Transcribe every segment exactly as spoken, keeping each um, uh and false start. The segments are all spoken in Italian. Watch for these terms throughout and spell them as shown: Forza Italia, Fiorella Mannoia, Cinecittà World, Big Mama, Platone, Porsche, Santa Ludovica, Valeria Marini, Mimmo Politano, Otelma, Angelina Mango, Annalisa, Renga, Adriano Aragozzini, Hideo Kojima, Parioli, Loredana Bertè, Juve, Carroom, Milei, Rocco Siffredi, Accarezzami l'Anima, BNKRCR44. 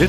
E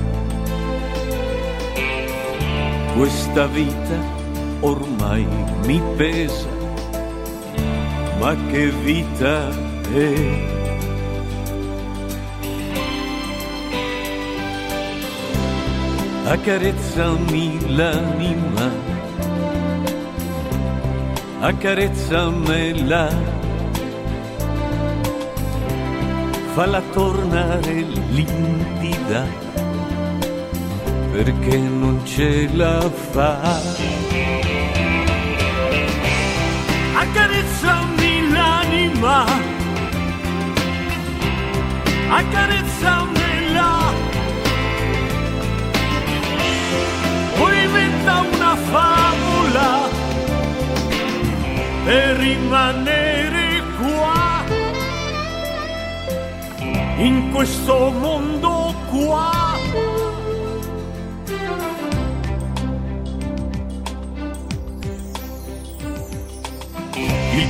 Questa vita ormai mi pesa, ma che vita è? Accarezzami l'anima, accarezzamela, falla tornare limpida, perché non ce la fa. Accarezzami l'anima, accarezzamela, o inventa una favola per rimanere qua, in questo mondo qua. Il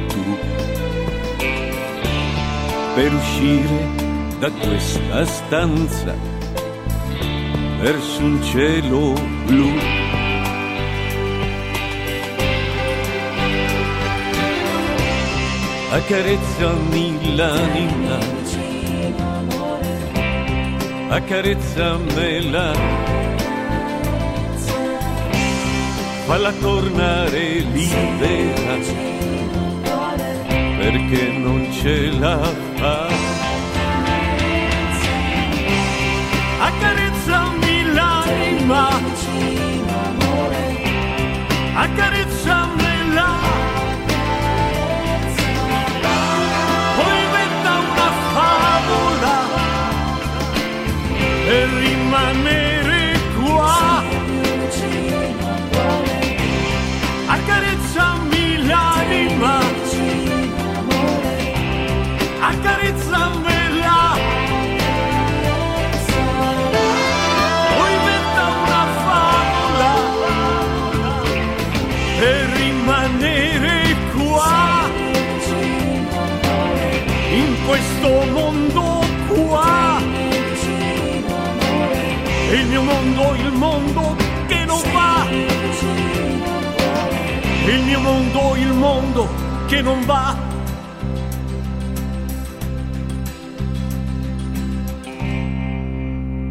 tu, per uscire da questa stanza verso un cielo blu. Accarezzami l'anima, accarezzamela, falla tornare libera, perché non ce la fa. Accarezzami l'anima, accarezzamela, poi inventa una favola e rimanere qua. Accarezzami l'anima, accarezzamela, o inventa una favola per rimanere qua, in questo mondo qua. Il mio mondo, il mondo che non va, il mio mondo, il mondo che non va.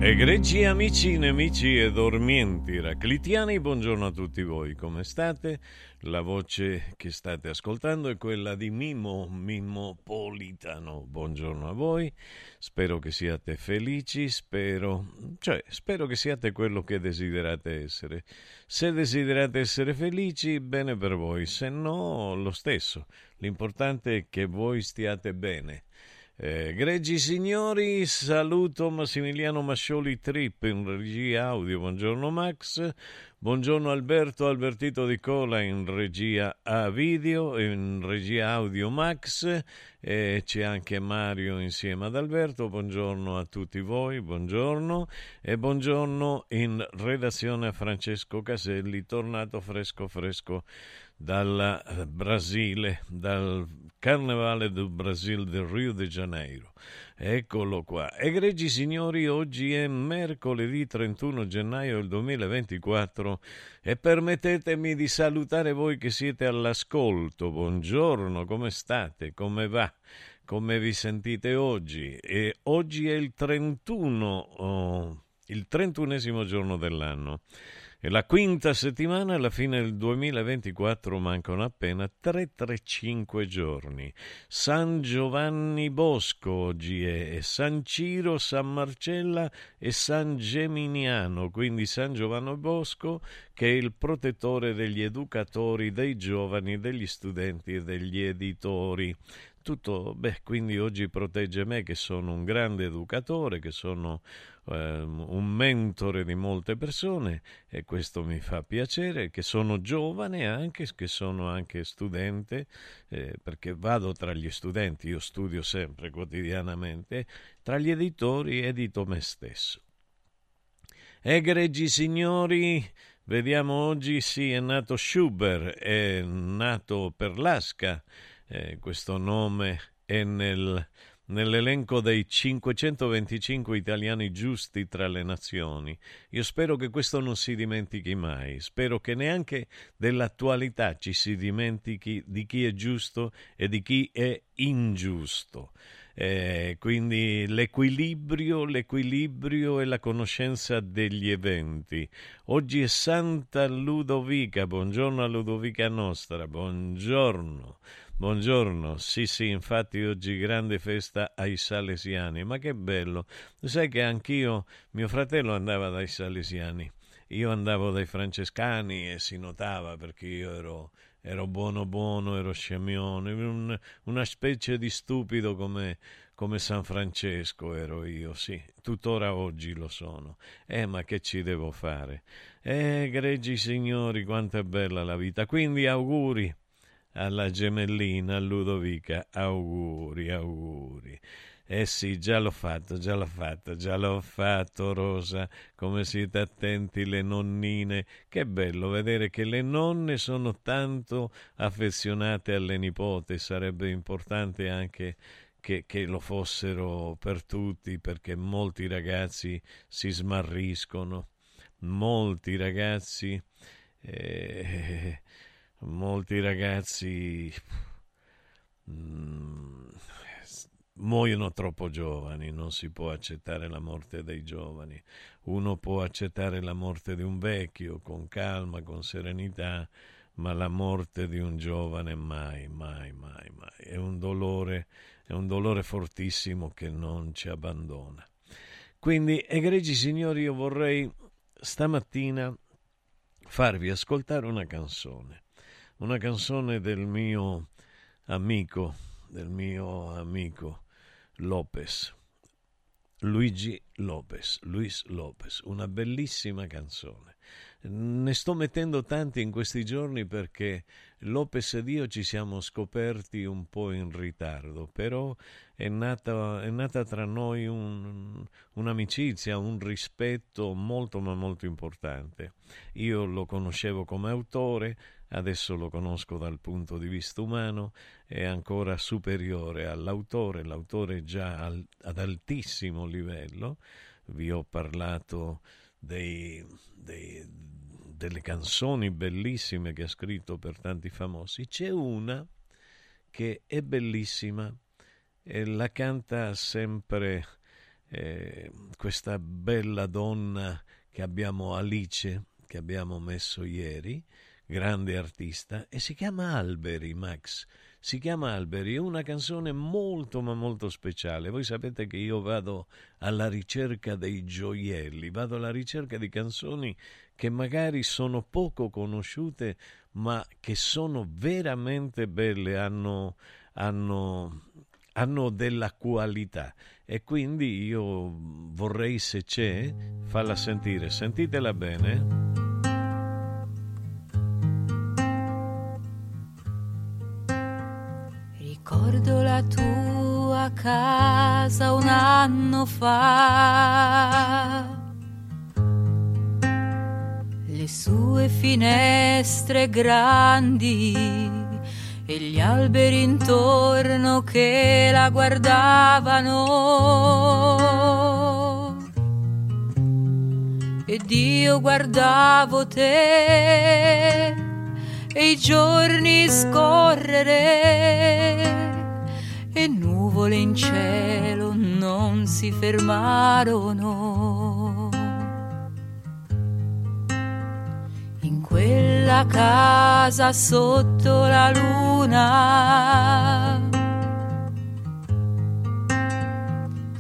Egregi amici, nemici e dormienti raclitiani, buongiorno a tutti voi, come state? La voce che state ascoltando è quella di Mimmo, Mimmo Politano. Buongiorno a voi, spero che siate felici, spero, cioè, spero che siate quello che desiderate essere. Se desiderate essere felici, bene per voi, se no, lo stesso. L'importante è che voi stiate bene. Egregi eh, signori, saluto Massimiliano Mascioli Trip in regia audio, buongiorno Max, Buongiorno Alberto, Albertito Di Cola in regia a video, in regia audio Max, e c'è anche Mario insieme ad Alberto. Buongiorno a tutti voi, buongiorno, e buongiorno in redazione a Francesco Caselli, tornato fresco fresco dal Brasile, dal Carnevale del Brasile del Rio de Janeiro. Eccolo qua. Egregi signori, oggi è mercoledì trentuno gennaio duemilaventiquattro e permettetemi di salutare voi che siete all'ascolto. Buongiorno, come state? Come va? Come vi sentite oggi? E oggi è il trentuno, oh, il trentunesimo giorno dell'anno. E la quinta settimana, alla fine del duemilaventiquattro, mancano appena trecentotrentacinque giorni. San Giovanni Bosco oggi è, e San Ciro, San Marcella e San Geminiano, quindi San Giovanni Bosco che è il protettore degli educatori, dei giovani, degli studenti e degli editori. Tutto, beh, quindi oggi protegge me che sono un grande educatore, che sono eh, un mentore di molte persone, e questo mi fa piacere, che sono giovane anche, che sono anche studente, eh, perché vado tra gli studenti, io studio sempre quotidianamente, tra gli editori edito me stesso. Egregi signori, vediamo oggi, sì, è nato Schubert, è nato Perlasca. Eh, questo nome è nel, nell'elenco dei cinquecentoventicinque italiani giusti tra le nazioni. Io spero che questo non si dimentichi mai, spero che neanche dell'attualità ci si dimentichi di chi è giusto e di chi è ingiusto. Eh, quindi l'equilibrio, l'equilibrio e la conoscenza degli eventi. Oggi è Santa Ludovica, buongiorno a Ludovica nostra, buongiorno, buongiorno, sì sì, infatti oggi grande festa ai Salesiani, ma che bello, sai che anch'io, mio fratello andava dai Salesiani, io andavo dai Francescani e si notava perché io ero... Ero buono buono, ero scemione, un, una specie di stupido come, come San Francesco ero io, sì, tuttora oggi lo sono. Eh, ma che ci devo fare? Eh, egregi signori, quanto è bella la vita. Quindi auguri alla gemellina Ludovica, auguri, auguri. Eh sì, già l'ho fatto, già l'ho fatto, già l'ho fatto Rosa, come siete attenti le nonnine, che bello vedere che le nonne sono tanto affezionate alle nipote, sarebbe importante anche che, che lo fossero per tutti, perché molti ragazzi si smarriscono, molti ragazzi, eh, molti ragazzi... Mm, muoiono troppo giovani, non si può accettare la morte dei giovani. Uno può accettare la morte di un vecchio con calma, con serenità, ma la morte di un giovane mai, mai, mai, mai. È un dolore, è un dolore fortissimo che non ci abbandona. Quindi, egregi signori, io vorrei stamattina farvi ascoltare una canzone, una canzone del mio amico, del mio amico Lopez, Luigi Lopez, Luis Lopez, una bellissima canzone. Ne sto mettendo tanti in questi giorni perché Lopez ed io ci siamo scoperti un po' in ritardo, però è nata, è nata tra noi un, un'amicizia, un rispetto molto ma molto importante. Io lo conoscevo come autore, adesso lo conosco dal punto di vista umano, è ancora superiore all'autore, l'autore è già al, ad altissimo livello. Vi ho parlato dei, dei, delle canzoni bellissime che ha scritto per tanti famosi. C'è una che è bellissima e la canta sempre eh, questa bella donna che abbiamo, Alice, che abbiamo messo ieri, grande artista, e si chiama Alberi, Max. Si chiama Alberi, è una canzone molto ma molto speciale. Voi sapete che io vado alla ricerca dei gioielli, vado alla ricerca di canzoni che magari sono poco conosciute ma che sono veramente belle, hanno, hanno, hanno della qualità, e quindi io vorrei, se c'è, farla sentire. Sentitela bene. Ricordo la tua casa un anno fa, le sue finestre grandi e gli alberi intorno che la guardavano, ed io guardavo te e i giorni scorrere, e nuvole in cielo non si fermarono. In quella casa sotto la luna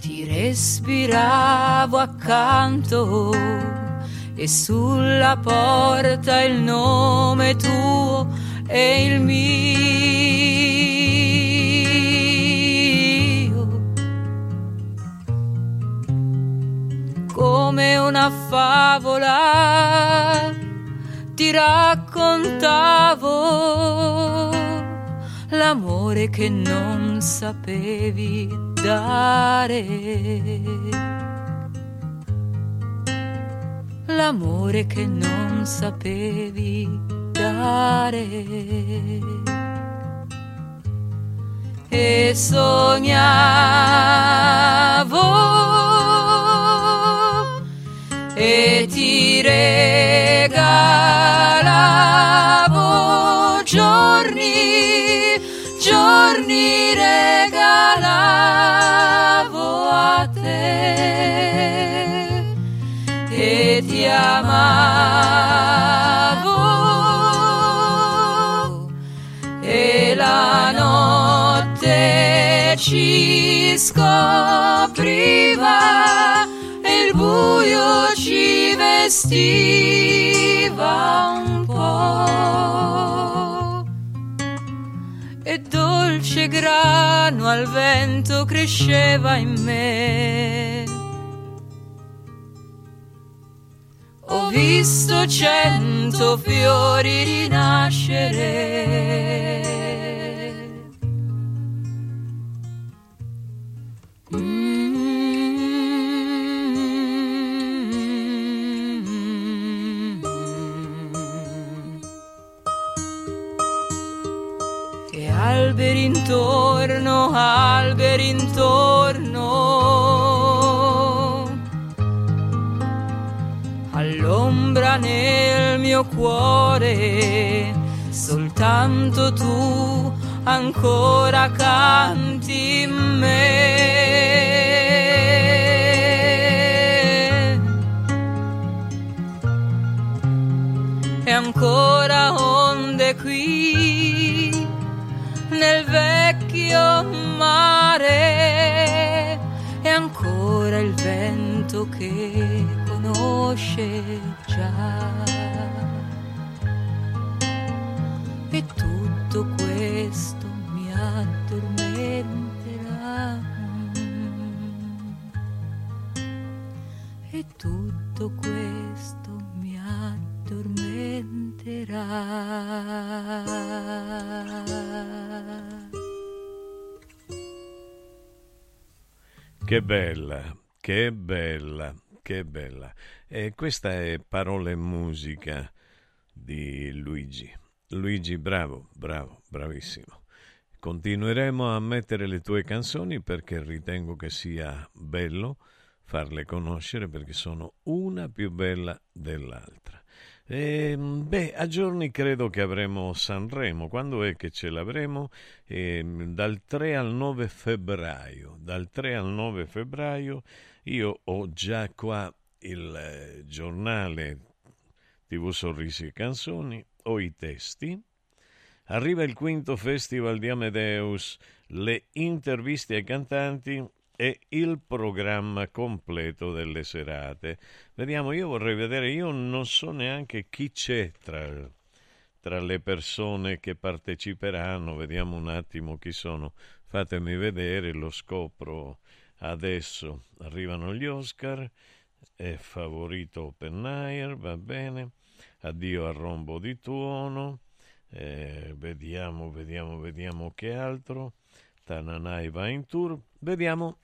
ti respiravo accanto, e sulla porta il nome tuo e il mio. Come una favola ti raccontavo l'amore che non sapevi dare, l'amore che non sapevi dare. E sognavo e ti regalavo giorni, giorni regalavo a te. E ti amavo e la notte ci scopriva e il buio ci vestiva un po', e dolce grano al vento cresceva in me. Ho visto cento fiori rinascere. Mm-hmm. E alberi intorno, alberi intorno, all'ombra nel mio cuore, soltanto tu ancora canti in me. E ancora onde qui, nel vecchio mare, e ancora il vento che conosce già, e tutto questo mi addormenterà, e tutto questo mi addormenterà. Che bella, che bella, che bella. E questa è Parole e Musica di Luigi. Luigi, bravo, bravo, bravissimo. Continueremo a mettere le tue canzoni perché ritengo che sia bello farle conoscere, perché sono una più bella dell'altra. E, beh, a giorni credo che avremo Sanremo. Quando è che ce l'avremo? E, dal tre al nove febbraio. Dal tre al nove febbraio. Io ho già qua il giornale tivù Sorrisi e Canzoni, ho i testi. Arriva il quinto Festival di Amadeus, le interviste ai cantanti e il programma completo delle serate. Vediamo, io vorrei vedere, io non so neanche chi c'è tra, tra le persone che parteciperanno. Vediamo un attimo chi sono. Fatemi vedere, lo scopro. Adesso arrivano gli Oscar, è favorito Oppenheimer, va bene, addio al rombo di tuono, eh, vediamo, vediamo, vediamo che altro. Tananai va in tour, vediamo,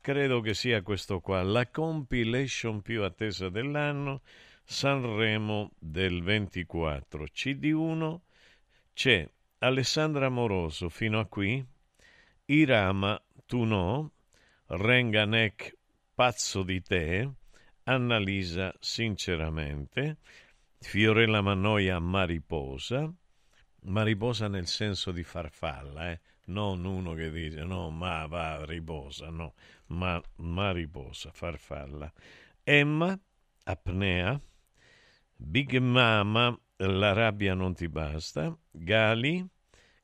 credo che sia questo qua, la compilation più attesa dell'anno, Sanremo del ventiquattro. C D uno c'è Alessandra Amoroso fino a qui, Irama tu no, Renga Neck pazzo di te, Annalisa sinceramente, Fiorella Mannoia mariposa, mariposa nel senso di farfalla, eh? Non uno che dice no ma va riposa, no, ma mariposa, farfalla, Emma apnea, Big Mama la rabbia non ti basta, Gali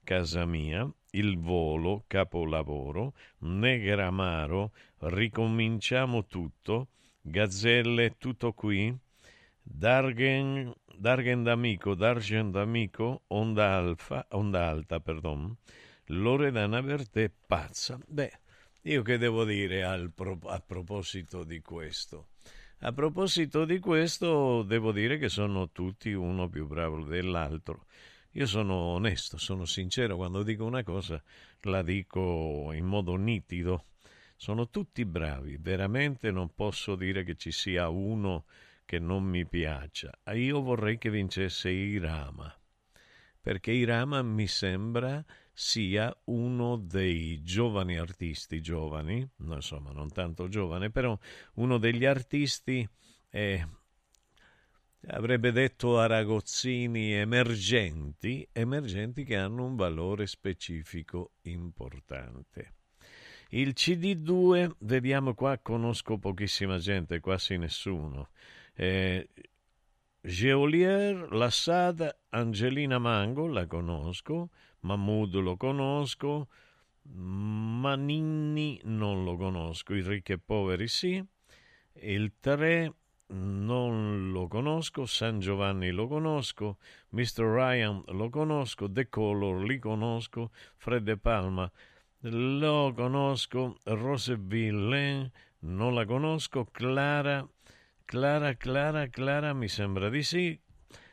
casa mia, Il Volo capolavoro, Negramaro ricominciamo tutto, Gazzelle tutto qui, Dargen, Dargen d'amico, Dargen d'amico, Onda Alfa, Onda Alta, perdon, Loredana Bertè pazza. Beh, io che devo dire al pro, a proposito di questo? A proposito di questo devo dire che sono tutti uno più bravo dell'altro. Io sono onesto, sono sincero, quando dico una cosa la dico in modo nitido. Sono tutti bravi, veramente non posso dire che ci sia uno che non mi piaccia. Io vorrei che vincesse Irama, perché Irama mi sembra sia uno dei giovani artisti, giovani, no, insomma non tanto giovane, però uno degli artisti, eh, avrebbe detto Aragozzini, emergenti, emergenti che hanno un valore specifico importante. Il C D due, vediamo qua, conosco pochissima gente, quasi nessuno. Eh, Geolier, Lassad, Angelina Mango, la conosco, Mahmood lo conosco, Manini non lo conosco, i ricchi e poveri sì, il tre non lo conosco, San Giovanni lo conosco, mister Ryan lo conosco, The Color li conosco, Fred De Palma lo conosco, Roseville non la conosco, Clara, Clara, Clara, Clara mi sembra di sì,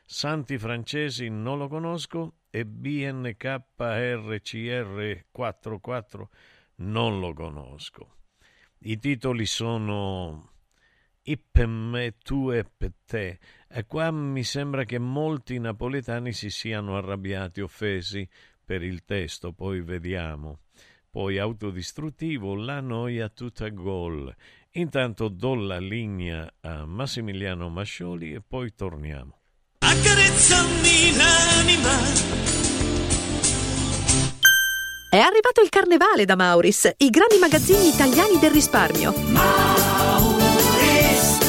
Santi Francesi non lo conosco e B N K R C R quarantaquattro non lo conosco. I titoli sono Ippem e tu e te, e qua mi sembra che molti napoletani si siano arrabbiati, offesi per il testo, poi vediamo. Poi autodistruttivo, la noia tutta gol. Intanto do la linea a Massimiliano Mascioli e poi torniamo. Accarezzami l'anima. È arrivato il carnevale da Mauris, i grandi magazzini italiani del risparmio. Mauris.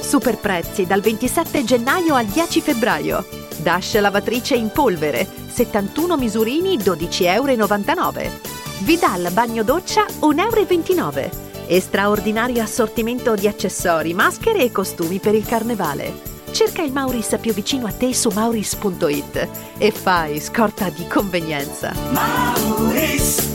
Super prezzi dal ventisette gennaio al dieci febbraio. Dash lavatrice in polvere, settantuno misurini, dodici virgola novantanove euro. Vidal bagno doccia un euro e ventinove e straordinario assortimento di accessori, maschere e costumi per il carnevale. Cerca il Mauris più vicino a te su mauris punto it e fai scorta di convenienza. Mauris.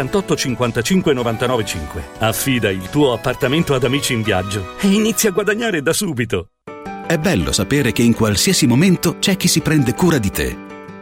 cinquantacinque novantanove cinque. Affida il tuo appartamento ad Amici in Viaggio e inizia a guadagnare da subito. È bello sapere che in qualsiasi momento c'è chi si prende cura di te.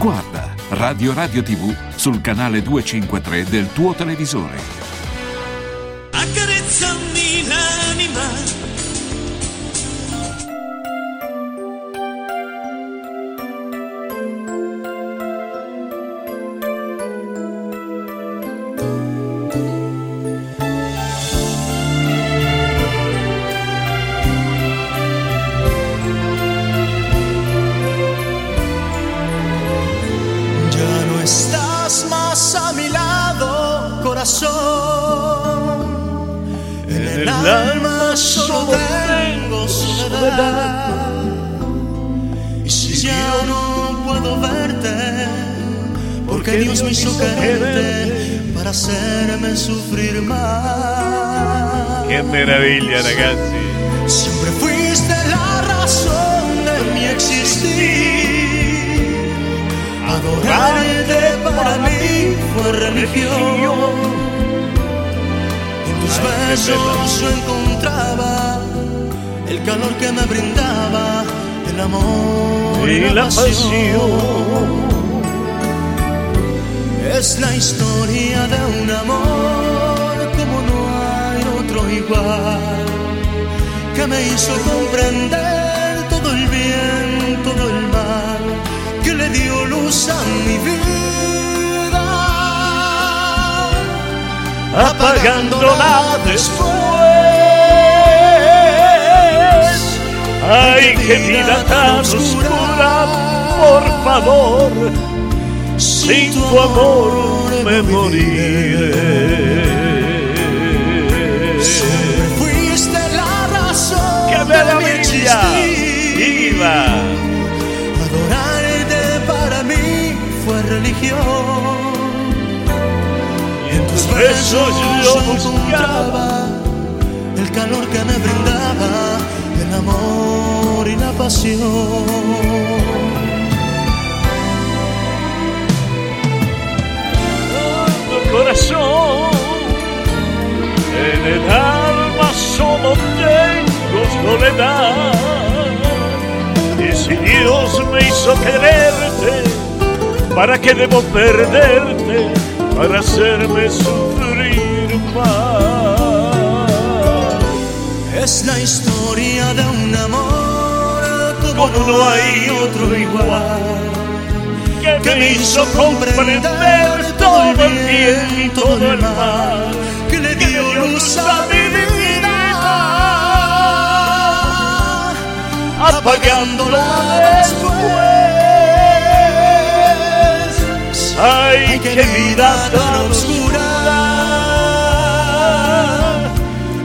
Guarda Radio Radio tivù sul canale duecentocinquantatré del tuo televisore. Accarezzami l'anima. Che meraviglia, ragazzi. Siempre fuiste la razón de mi existir. Adorarte para mí fue religión. En tus besos yo encontraba el calor que me brindaba el amor y la pasión. Es la historia de un amor como no hay otro igual, que me hizo comprender todo el bien, todo el mal, que le dio luz a mi vida, apagándola después. Ay, qué vida tan oscura, por favor. Sin tu amor me moriré. Siempre fuiste la razón de mi existir. ¡Viva! Adorarte para mí fue religión. Y en tus besos yo buscaba el calor que me brindaba el amor y la pasión. Corazón, en el alma solo tengo soledad. Y si Dios me hizo quererte, ¿para qué debo perderte? Para hacerme sufrir más. Es la historia de un amor como no hay otro igual, que me hizo comprender todo el bien, todo el mal, que le dio luz a mi vida, apagándola después. Ay, qué vida tan oscura,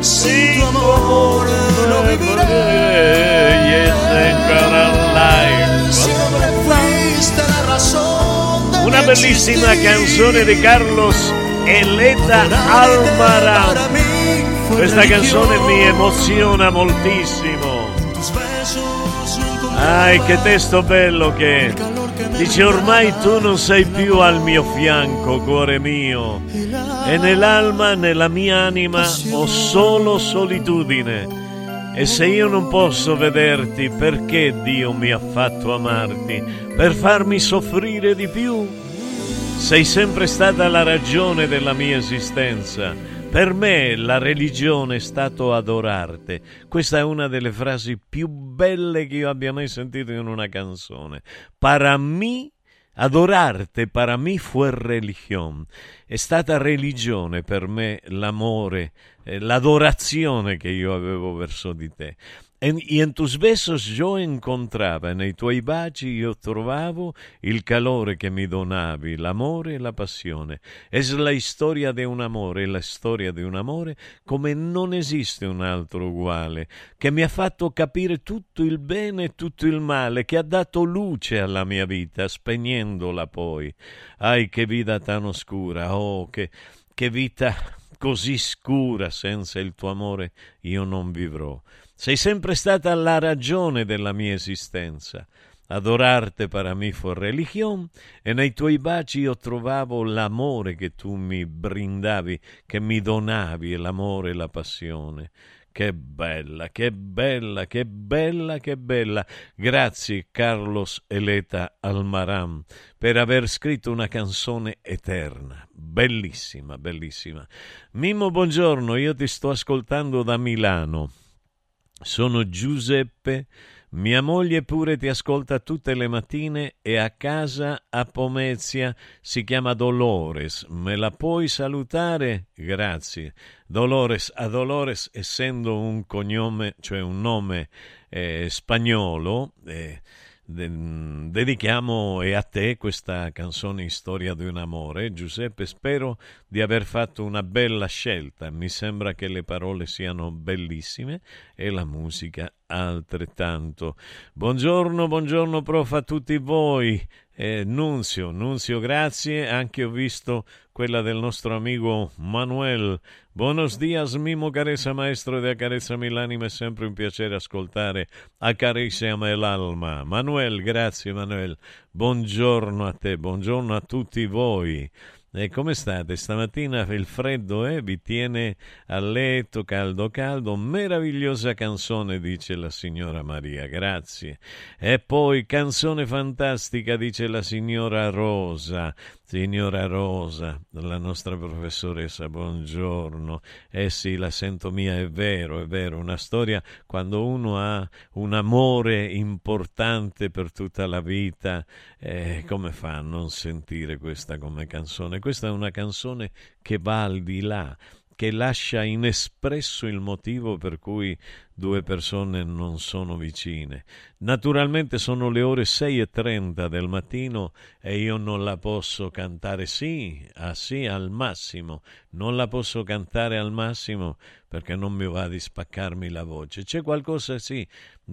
sin tu amor no me acordé y este canal live. Siempre fuiste la razón. Una bellissima canzone di Carlos Eleta Almarán. Questa canzone mi emoziona moltissimo. Ai, che testo bello che è. Dice: ormai tu non sei più al mio fianco, cuore mio, e nell'alma, nella mia anima ho solo solitudine. E se io non posso vederti, perché Dio mi ha fatto amarti? Per farmi soffrire di più? Sei sempre stata la ragione della mia esistenza. Per me la religione è stato adorarte. Questa è una delle frasi più belle che io abbia mai sentito in una canzone. Para mí, adorarte, para mí fue religión. È stata religione per me l'amore, eh, l'adorazione che io avevo verso di te. Y en tus besos yo encontraba, nei tuoi baci io trovavo il calore che mi donavi, l'amore e la passione. Es la storia di un amore, la storia di un amore come non esiste un altro uguale, che mi ha fatto capire tutto il bene e tutto il male, che ha dato luce alla mia vita, spegnendola poi. Ai, che vita tan oscura, oh, che, che vita così scura, senza il tuo amore io non vivrò. Sei sempre stata la ragione della mia esistenza. Adorarte para mí fue religión, e nei tuoi baci io trovavo l'amore che tu mi brindavi, che mi donavi, l'amore e la passione. Che bella, che bella, che bella, che bella. Grazie Carlos Eleta Almarán per aver scritto una canzone eterna. Bellissima, bellissima. Mimmo, buongiorno, io ti sto ascoltando da Milano. Sono Giuseppe, mia moglie pure ti ascolta tutte le mattine e a casa a Pomezia, si chiama Dolores. Me la puoi salutare? Grazie. Dolores, a Dolores, essendo un cognome, cioè un nome eh, spagnolo, eh, de- dedichiamo e a te questa canzone in storia di un amore. Giuseppe, spero di aver fatto una bella scelta, mi sembra che le parole siano bellissime e la musica altrettanto. Buongiorno, buongiorno prof a tutti voi. Eh, Nunzio, Nunzio, grazie. Anche ho visto quella del nostro amico Manuel. Buenos dias, Mimmo Caressa, maestro di Accarezzami l'Anima, è sempre un piacere ascoltare Accarezzami l'Alma. Manuel, grazie Manuel. Buongiorno a te, buongiorno a tutti voi. E come state? Stamattina il freddo eh, vi tiene a letto, caldo caldo. Meravigliosa canzone, dice la signora Maria, grazie. E poi canzone fantastica, dice la signora Rosa. Signora Rosa, la nostra professoressa, buongiorno. Eh sì, la sento mia, è vero, è vero. Una storia, quando uno ha un amore importante per tutta la vita, eh, come fa a non sentire questa come canzone? Questa è una canzone che va al di là, che lascia inespresso il motivo per cui due persone non sono vicine. Naturalmente sono le ore sei e trenta del mattino e io non la posso cantare sì, ah sì, al massimo. Non la posso cantare al massimo perché non mi va di spaccarmi la voce. C'è qualcosa, sì,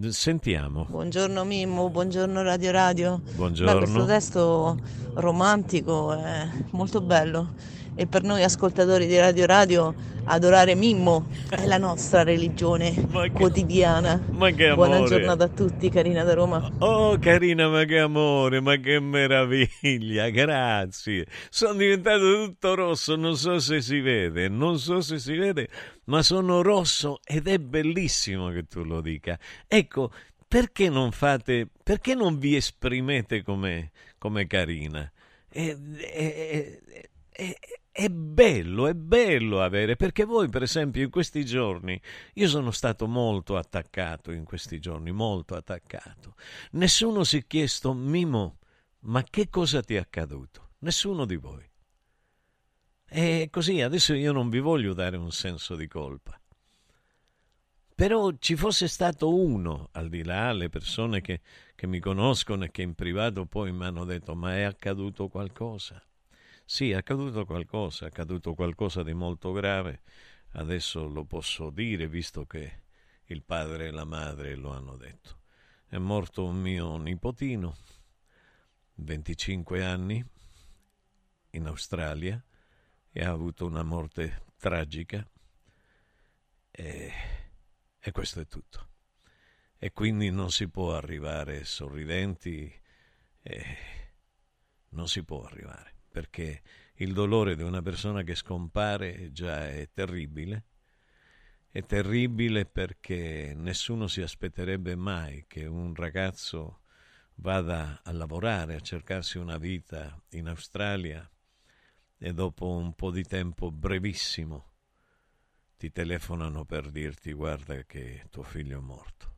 sentiamo. Buongiorno Mimmo, buongiorno Radio Radio. Buongiorno. Beh, questo testo romantico è molto bello. E per noi ascoltatori di Radio Radio adorare Mimmo è la nostra religione ma che, quotidiana. Ma che amore. Buona giornata a tutti, Carina da Roma. Oh Carina, ma che amore, ma che meraviglia, grazie. Sono diventato tutto rosso, non so se si vede, non so se si vede, ma sono rosso ed è bellissimo che tu lo dica. Ecco, perché non fate, perché non vi esprimete come, come Carina? E, e, e, È, è bello, è bello avere, perché voi per esempio in questi giorni, io sono stato molto attaccato in questi giorni, molto attaccato. Nessuno si è chiesto, Mimmo, ma che cosa ti è accaduto? Nessuno di voi. E così, adesso io non vi voglio dare un senso di colpa. Però ci fosse stato uno, al di là le persone che, che mi conoscono e che in privato poi mi hanno detto, ma è accaduto qualcosa? Sì, è accaduto qualcosa, è accaduto qualcosa di molto grave. Adesso lo posso dire, visto che il padre e la madre lo hanno detto. È morto un mio nipotino, venticinque anni, in Australia, e ha avuto una morte tragica. E, e questo è tutto. E quindi non si può arrivare sorridenti, e non si può arrivare, perché il dolore di una persona che scompare già è terribile. È terribile perché nessuno si aspetterebbe mai che un ragazzo vada a lavorare, a cercarsi una vita in Australia, e dopo un po' di tempo brevissimo ti telefonano per dirti: guarda che tuo figlio è morto.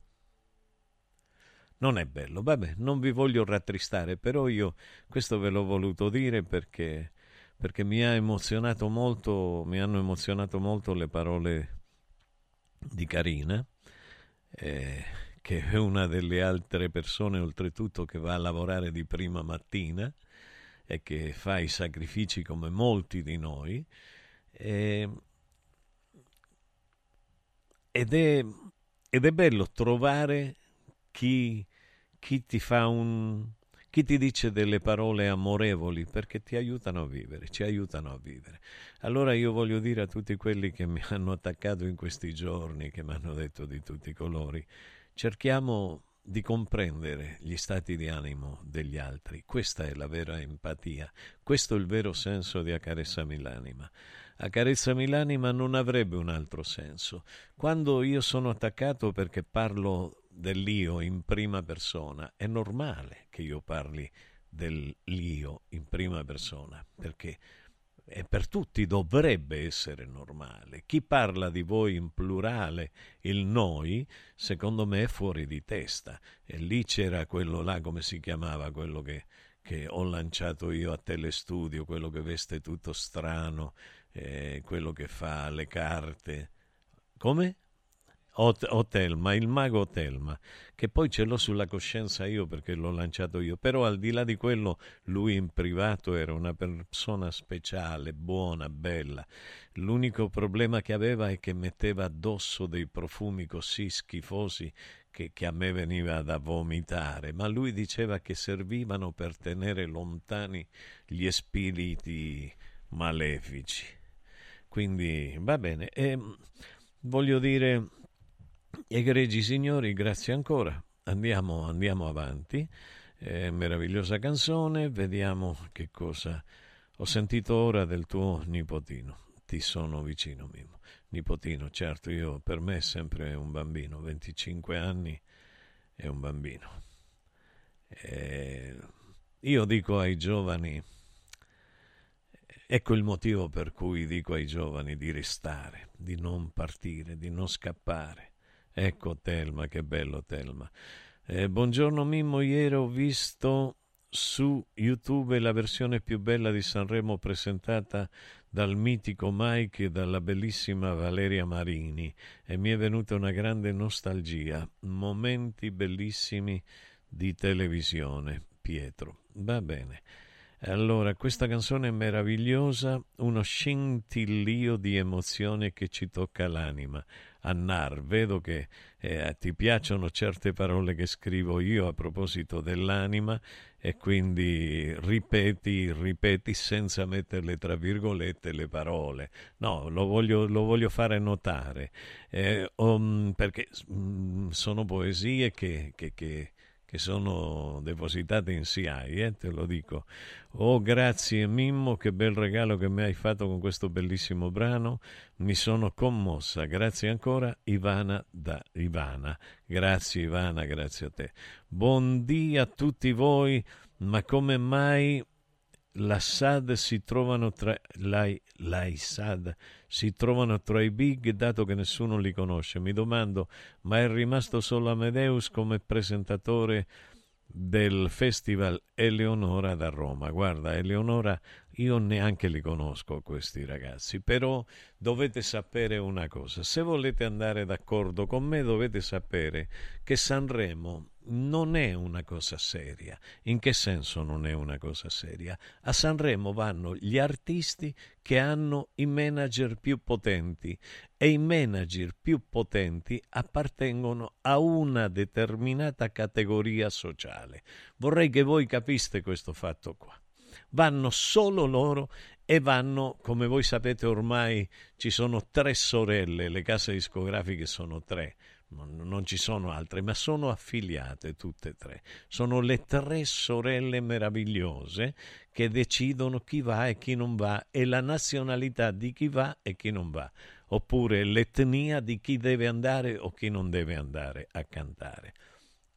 Non è bello. Vabbè, non vi voglio rattristare, però io questo ve l'ho voluto dire perché, perché mi ha emozionato molto, mi hanno emozionato molto le parole di Carina, eh, che è una delle altre persone oltretutto che va a lavorare di prima mattina e che fa i sacrifici come molti di noi, eh, ed, è, ed è bello trovare chi, chi ti fa un chi ti dice delle parole amorevoli, perché ti aiutano a vivere, ci aiutano a vivere. Allora io voglio dire a tutti quelli che mi hanno attaccato in questi giorni, che mi hanno detto di tutti i colori: cerchiamo di comprendere gli stati di animo degli altri. Questa è la vera empatia, questo è il vero senso di Accarezzami l'Anima. Accarezzami l'Anima non avrebbe un altro senso. Quando io sono attaccato perché parlo dell'io in prima persona, è normale che io parli dell'io in prima persona, perché è per tutti, dovrebbe essere normale. Chi parla di voi in plurale, il noi, secondo me è fuori di testa. E lì c'era quello là, come si chiamava, quello che, che ho lanciato io a Telestudio, quello che veste tutto strano, eh, quello che fa le carte, come? Otelma, il mago Otelma, che poi ce l'ho sulla coscienza io perché l'ho lanciato io, però al di là di quello lui in privato era una persona speciale, buona, bella. L'unico problema che aveva è che metteva addosso dei profumi così schifosi che, che a me veniva da vomitare, ma lui diceva che servivano per tenere lontani gli spiriti malefici. Quindi va bene, e voglio dire, egregi signori, grazie ancora. Andiamo, andiamo avanti. Eh, meravigliosa canzone. Vediamo che cosa ho sentito ora del tuo nipotino. Ti sono vicino, Mimmo. Nipotino, certo, io per me è sempre un bambino. venticinque anni è un bambino. Eh, io dico ai giovani, ecco il motivo per cui dico ai giovani di restare, di non partire, di non scappare. Ecco Telma, che bello Telma. Eh, buongiorno Mimmo, ieri ho visto su YouTube la versione più bella di Sanremo presentata dal mitico Mike e dalla bellissima Valeria Marini e mi è venuta una grande nostalgia. Momenti bellissimi di televisione, Pietro. Va bene. Allora, questa canzone è meravigliosa, uno scintillio di emozione che ci tocca l'anima. Annar, vedo che eh, ti piacciono certe parole che scrivo io a proposito dell'anima e quindi ripeti, ripeti senza metterle tra virgolette le parole. No, lo voglio, lo voglio fare notare, eh, um, perché um, sono poesie che... che, che che sono depositate in S I A I, eh, te lo dico. Oh, grazie Mimmo, che bel regalo che mi hai fatto con questo bellissimo brano, mi sono commossa, grazie ancora Ivana da Ivana, grazie Ivana, grazie a te. Buon dì a tutti voi, ma come mai la S A D si trovano tra la, la S A D si trovano tra i big dato che nessuno li conosce? Mi domando, ma è rimasto solo Amadeus come presentatore del festival Eleonora da Roma. Guarda, Eleonora Io neanche li conosco questi ragazzi, però dovete sapere una cosa: se volete andare d'accordo con me dovete sapere che Sanremo non è una cosa seria. In che senso non è una cosa seria? A Sanremo vanno gli artisti che hanno i manager più potenti, e i manager più potenti appartengono a una determinata categoria sociale. Vorrei che voi capiste questo fatto qua. Vanno solo loro e vanno, come voi sapete ormai ci sono tre sorelle, le case discografiche sono tre, non ci sono altre, ma sono affiliate tutte e tre. Sono le tre sorelle meravigliose che decidono chi va e chi non va, e la nazionalità di chi va e chi non va, oppure l'etnia di chi deve andare o chi non deve andare a cantare.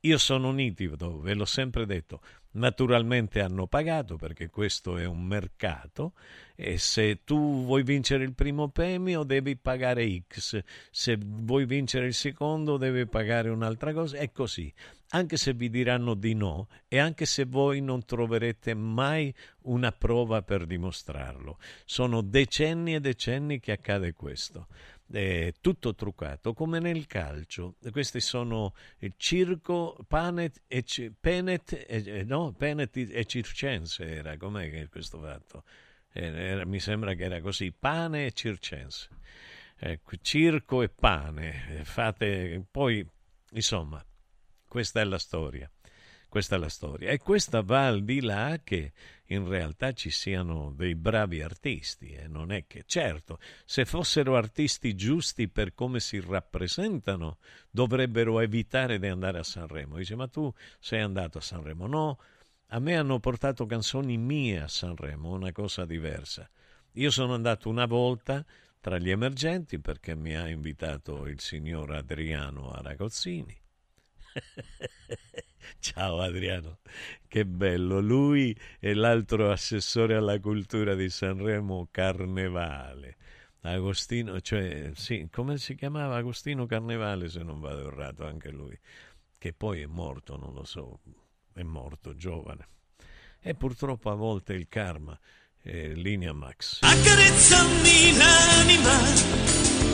Io sono nitido, ve l'ho sempre detto. Naturalmente hanno pagato, perché questo è un mercato, e se tu vuoi vincere il primo premio devi pagare X, se vuoi vincere il secondo devi pagare un'altra cosa, è così. Anche se vi diranno di no e anche se voi non troverete mai una prova per dimostrarlo. Sono decenni e decenni che accade questo. È tutto truccato, come nel calcio. Questi sono il circo, Panet e c- Penet, e, no, Penet e Circense era, com'è che questo fatto? Era, era, mi sembra che era così, Pane e Circense. Ecco, circo e pane. Fate, poi, insomma, questa è la storia. Questa è la storia. E questa va al di là che in realtà ci siano dei bravi artisti. E eh? non è che... Certo, se fossero artisti giusti per come si rappresentano, dovrebbero evitare di andare a Sanremo. Dice, ma tu sei andato a Sanremo? No, a me hanno portato canzoni mie a Sanremo, una cosa diversa. Io sono andato una volta tra gli emergenti perché mi ha invitato il signor Adriano Aragozzini. Ciao Adriano, che bello, lui e l'altro assessore alla cultura di Sanremo Carnevale, Agostino, cioè sì, come si chiamava? Agostino Carnevale, se non vado errato, anche lui, che poi è morto, non lo so, è morto giovane, e purtroppo a volte il karma. eh, linea Max. Accarezzami l'anima.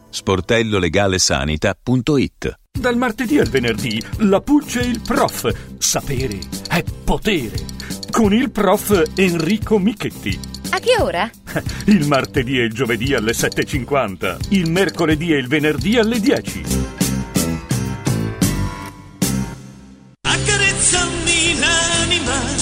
sportello legale sanità punto it. Dal martedì al venerdì la Pulce e il Prof. Sapere è potere. Con il Prof Enrico Michetti. A che ora? Il martedì e il giovedì alle sette e cinquanta. Il mercoledì e il venerdì alle dieci. Accarezzami l'anima.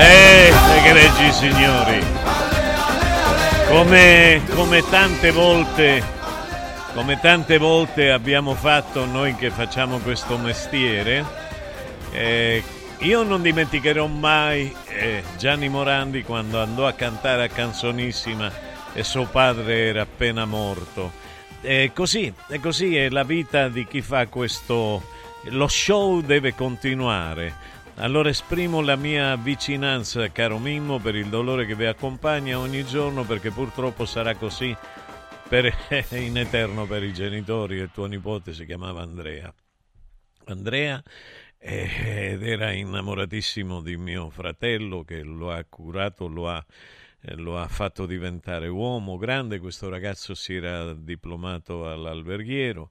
Eh, egregi signori, come, come tante volte, come tante volte abbiamo fatto noi che facciamo questo mestiere, eh, io non dimenticherò mai eh, Gianni Morandi quando andò a cantare a Canzonissima e suo padre era appena morto. Eh, così, è così è la vita di chi fa questo. Lo show deve continuare. Allora esprimo la mia vicinanza, caro Mimmo, per il dolore che vi accompagna ogni giorno, perché purtroppo sarà così per, in eterno per i genitori. Il tuo nipote si chiamava Andrea. Andrea eh, ed era innamoratissimo di mio fratello che lo ha curato, lo ha, eh, lo ha fatto diventare uomo grande. Questo ragazzo si era diplomato all'alberghiero.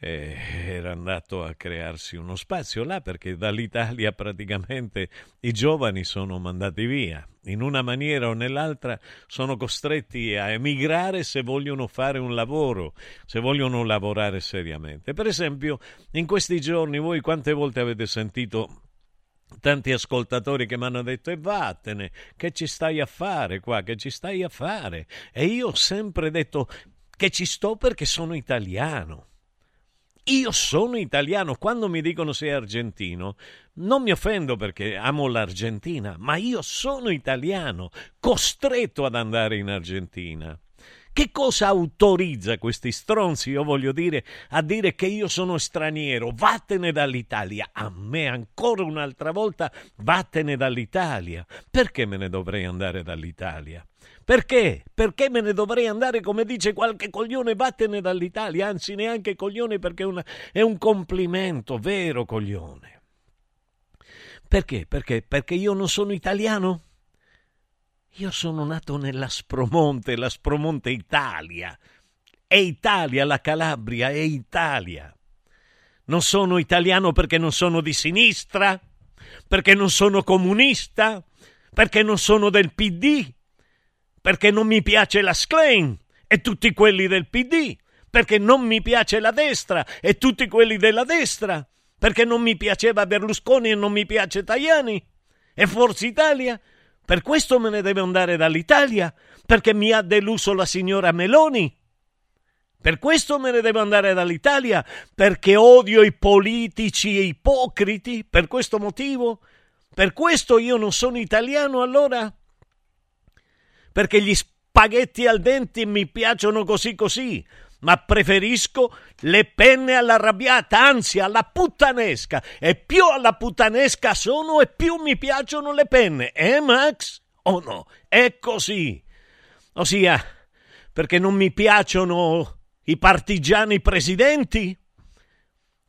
Eh, era andato a crearsi uno spazio là, perché dall'Italia praticamente i giovani sono mandati via in una maniera o nell'altra, sono costretti a emigrare se vogliono fare un lavoro, se vogliono lavorare seriamente. Per esempio, in questi giorni voi quante volte avete sentito tanti ascoltatori che mi hanno detto: e vattene, che ci stai a fare qua, che ci stai a fare? E io ho sempre detto che ci sto perché sono italiano. Io sono italiano. Quando mi dicono sei argentino, non mi offendo perché amo l'Argentina, ma io sono italiano, costretto ad andare in Argentina. Che cosa autorizza questi stronzi, io voglio dire, a dire che io sono straniero? Vattene dall'Italia. A me ancora un'altra volta, vattene dall'Italia. Perché me ne dovrei andare dall'Italia? Perché? Perché me ne dovrei andare, come dice qualche coglione, vattene dall'Italia? Anzi, neanche coglione, perché è, una, è un complimento, vero coglione. Perché? Perché? Perché io non sono italiano? Io sono nato nell'Aspromonte, l'Aspromonte Italia. È Italia, la Calabria è Italia. Non sono italiano perché non sono di sinistra, perché non sono comunista, perché non sono del P D, perché non mi piace la Sclen e tutti quelli del P D, perché non mi piace la destra e tutti quelli della destra, perché non mi piaceva Berlusconi e non mi piace Tajani e Forza Italia. Per questo me ne devo andare dall'Italia, perché mi ha deluso la signora Meloni. Per questo me ne devo andare dall'Italia, perché odio i politici e ipocriti, per questo motivo. Per questo io non sono italiano, allora? Perché gli spaghetti al dente mi piacciono così così, ma preferisco le penne all'arrabbiata, anzi alla puttanesca, e più alla puttanesca sono e più mi piacciono le penne, eh Max? O no? È così, ossia perché non mi piacciono i partigiani presidenti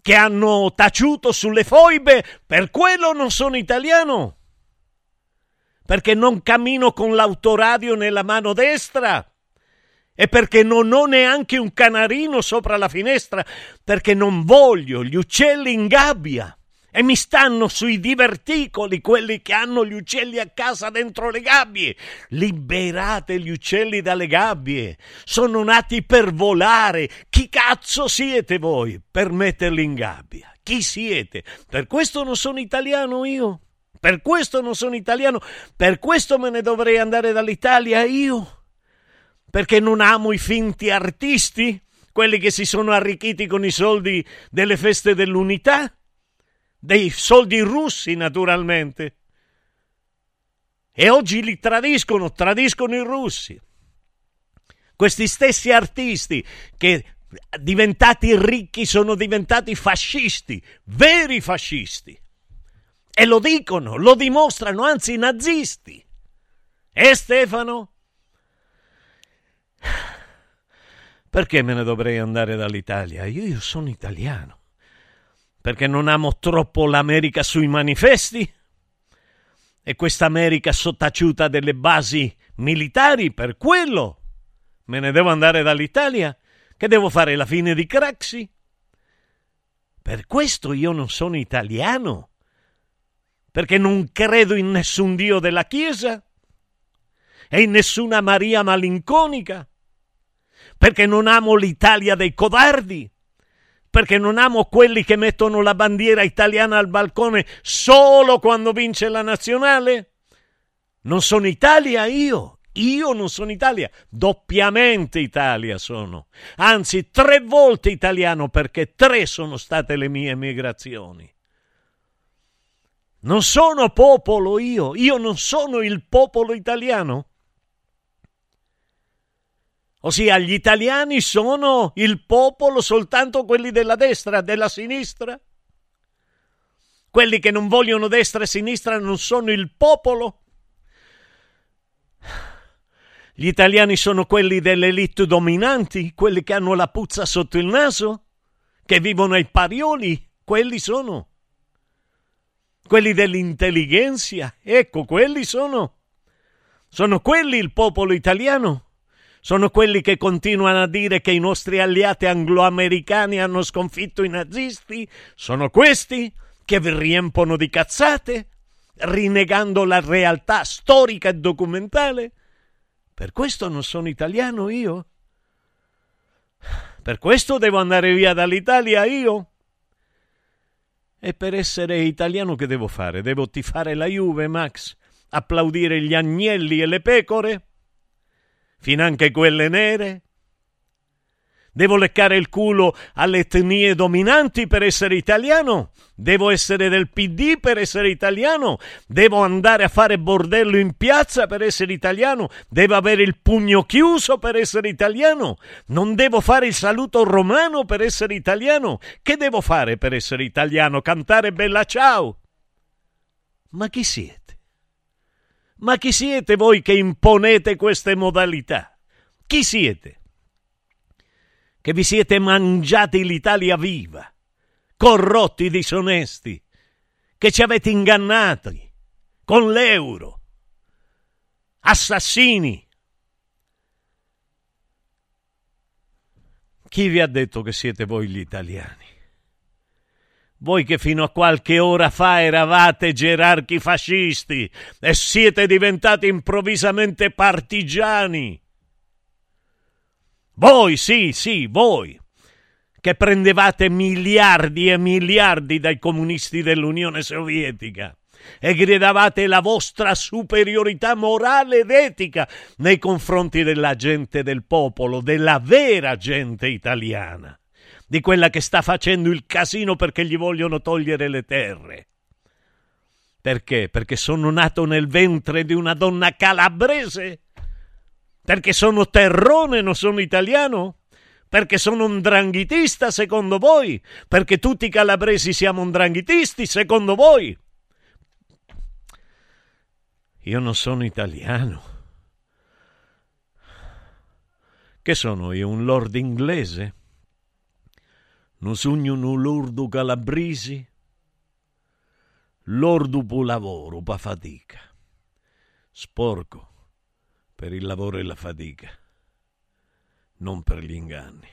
che hanno taciuto sulle foibe, per quello non sono italiano. Perché non cammino con l'autoradio nella mano destra e perché non ho neanche un canarino sopra la finestra, perché non voglio gli uccelli in gabbia e mi stanno sui diverticoli quelli che hanno gli uccelli a casa dentro le gabbie. Liberate gli uccelli dalle gabbie, sono nati per volare. Chi cazzo siete voi per metterli in gabbia? Chi siete? Per questo non sono italiano io. Per questo non sono italiano, per questo me ne dovrei andare dall'Italia io, perché non amo i finti artisti, quelli che si sono arricchiti con i soldi delle feste dell'unità, dei soldi russi naturalmente, e oggi li tradiscono, tradiscono i russi, questi stessi artisti che diventati ricchi sono diventati fascisti, veri fascisti. E lo dicono, lo dimostrano, anzi nazisti. E Stefano? Perché me ne dovrei andare dall'Italia? Io, io sono italiano. Perché non amo troppo l'America sui manifesti? E quest'America sottaciuta delle basi militari, per quello me ne devo andare dall'Italia? Che devo fare la fine di Craxi? Per questo io non sono italiano? Perché non credo in nessun Dio della Chiesa e in nessuna Maria malinconica, perché non amo l'Italia dei codardi, perché non amo quelli che mettono la bandiera italiana al balcone solo quando vince la nazionale, Non sono Italia io, io non sono Italia, doppiamente Italia sono, anzi tre volte italiano perché tre sono state le mie migrazioni. Non sono popolo io, io non sono il popolo italiano. Ossia, gli italiani sono il popolo soltanto quelli della destra, della sinistra? Quelli che non vogliono destra e sinistra non sono il popolo? Gli italiani sono quelli dell'elite dominanti, quelli che hanno la puzza sotto il naso, che vivono ai parioli, quelli sono. Quelli dell'intelligenza, ecco, quelli sono. Sono quelli il popolo italiano? Sono quelli che continuano a dire che i nostri alleati angloamericani hanno sconfitto i nazisti? Sono questi che vi riempiono di cazzate, rinnegando la realtà storica e documentale? Per questo non sono italiano io? Per questo devo andare via dall'Italia io? E per essere italiano che devo fare? Devo tifare la Juve, Max? Applaudire gli agnelli e le pecore? Finanche quelle nere? Devo leccare il culo alle etnie dominanti per essere italiano? Devo essere del P D per essere italiano? Devo andare a fare bordello in piazza per essere italiano? Devo avere il pugno chiuso per essere italiano? Non devo fare il saluto romano per essere italiano? Che devo fare per essere italiano? Cantare Bella Ciao? Ma chi siete? Ma chi siete voi che imponete queste modalità? Chi siete? Che vi siete mangiati l'Italia viva, corrotti, disonesti, che ci avete ingannati con l'euro, assassini. Chi vi ha detto che siete voi gli italiani? Voi che fino a qualche ora fa eravate gerarchi fascisti e siete diventati improvvisamente partigiani. Voi, sì, sì, voi, che prendevate miliardi e miliardi dai comunisti dell'Unione Sovietica e gridavate la vostra superiorità morale ed etica nei confronti della gente del popolo, della vera gente italiana, di quella che sta facendo il casino perché gli vogliono togliere le terre. Perché? Perché sono nato nel ventre di una donna calabrese? Perché sono terrone, non sono italiano? Perché sono un dranghitista, secondo voi? Perché tutti i calabresi siamo un dranghitisti, secondo voi? Io non sono italiano. Che sono io, un lord inglese? Non sogno un lordo calabrisi? Lordo può lavoro, pa fatica. Sporco per il lavoro e la fatica, non per gli inganni.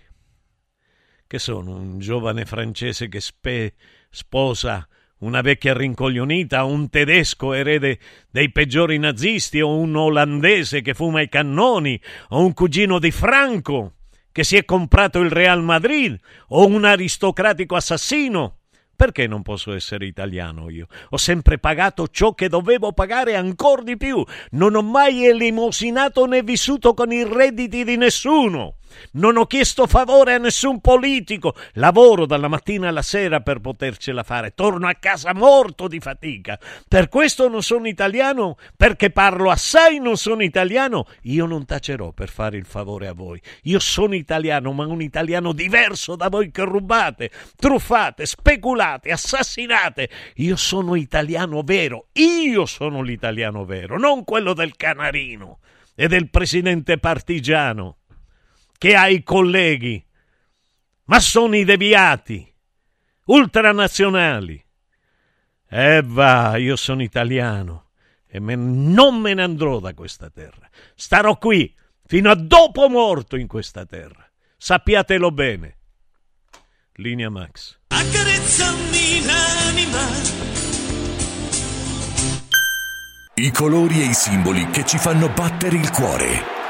Che sono un giovane francese che spe- sposa una vecchia rincoglionita, un tedesco erede dei peggiori nazisti, o un olandese che fuma i cannoni, o un cugino di Franco che si è comprato il Real Madrid, o un aristocratico assassino? Perché non posso essere italiano io? Ho sempre pagato ciò che dovevo pagare ancor di più. Non ho mai elemosinato né vissuto con i redditi di nessuno. Non ho chiesto favore a nessun politico. Lavoro dalla mattina alla sera per potercela fare. Torno a casa morto di fatica. Per questo non sono italiano? Perché parlo assai non sono italiano? Io non tacerò per fare il favore a voi. Io sono italiano, ma un italiano diverso da voi che rubate, truffate, speculate, assassinate. Io sono italiano vero. Io sono l'italiano vero, non quello del canarino e del presidente partigiano che ha i colleghi massoni deviati, ultranazionali. E eh va, io sono italiano e me, non me ne andrò da questa terra. Starò qui fino a dopo morto in questa terra. Sappiatelo bene. Linea Max. Accarezzami l'anima. I colori e i simboli che ci fanno battere il cuore.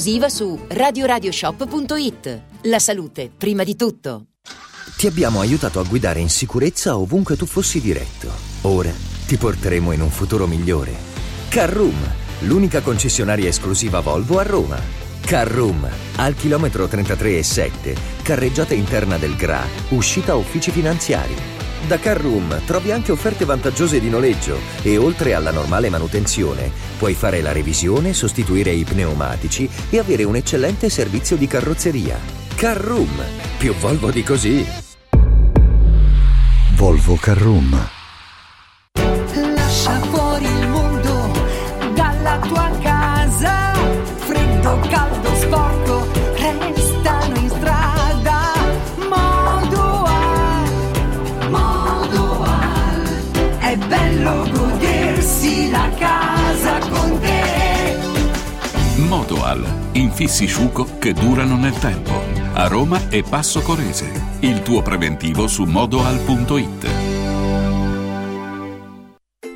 su radio radio shop punto i t. La salute, prima di tutto. Ti abbiamo aiutato a guidare in sicurezza ovunque tu fossi diretto. Ora ti porteremo in un futuro migliore. Carroom, l'unica concessionaria esclusiva Volvo a Roma. Carroom, al chilometro trentatré e sette, carreggiata interna del G R A, uscita uffici finanziari. Da Carroom trovi anche offerte vantaggiose di noleggio e, oltre alla normale manutenzione, puoi fare la revisione, sostituire i pneumatici e avere un eccellente servizio di carrozzeria. Carroom, più Volvo di così. Volvo Carroom. Lascia fuori il mondo dalla tua casa, freddo, caldo, sporco, restano in strada. È bello godersi la casa con te. Modoal, infissi Sciuco che durano nel tempo. A Roma e Passo Corese. Il tuo preventivo su modoal punto i t.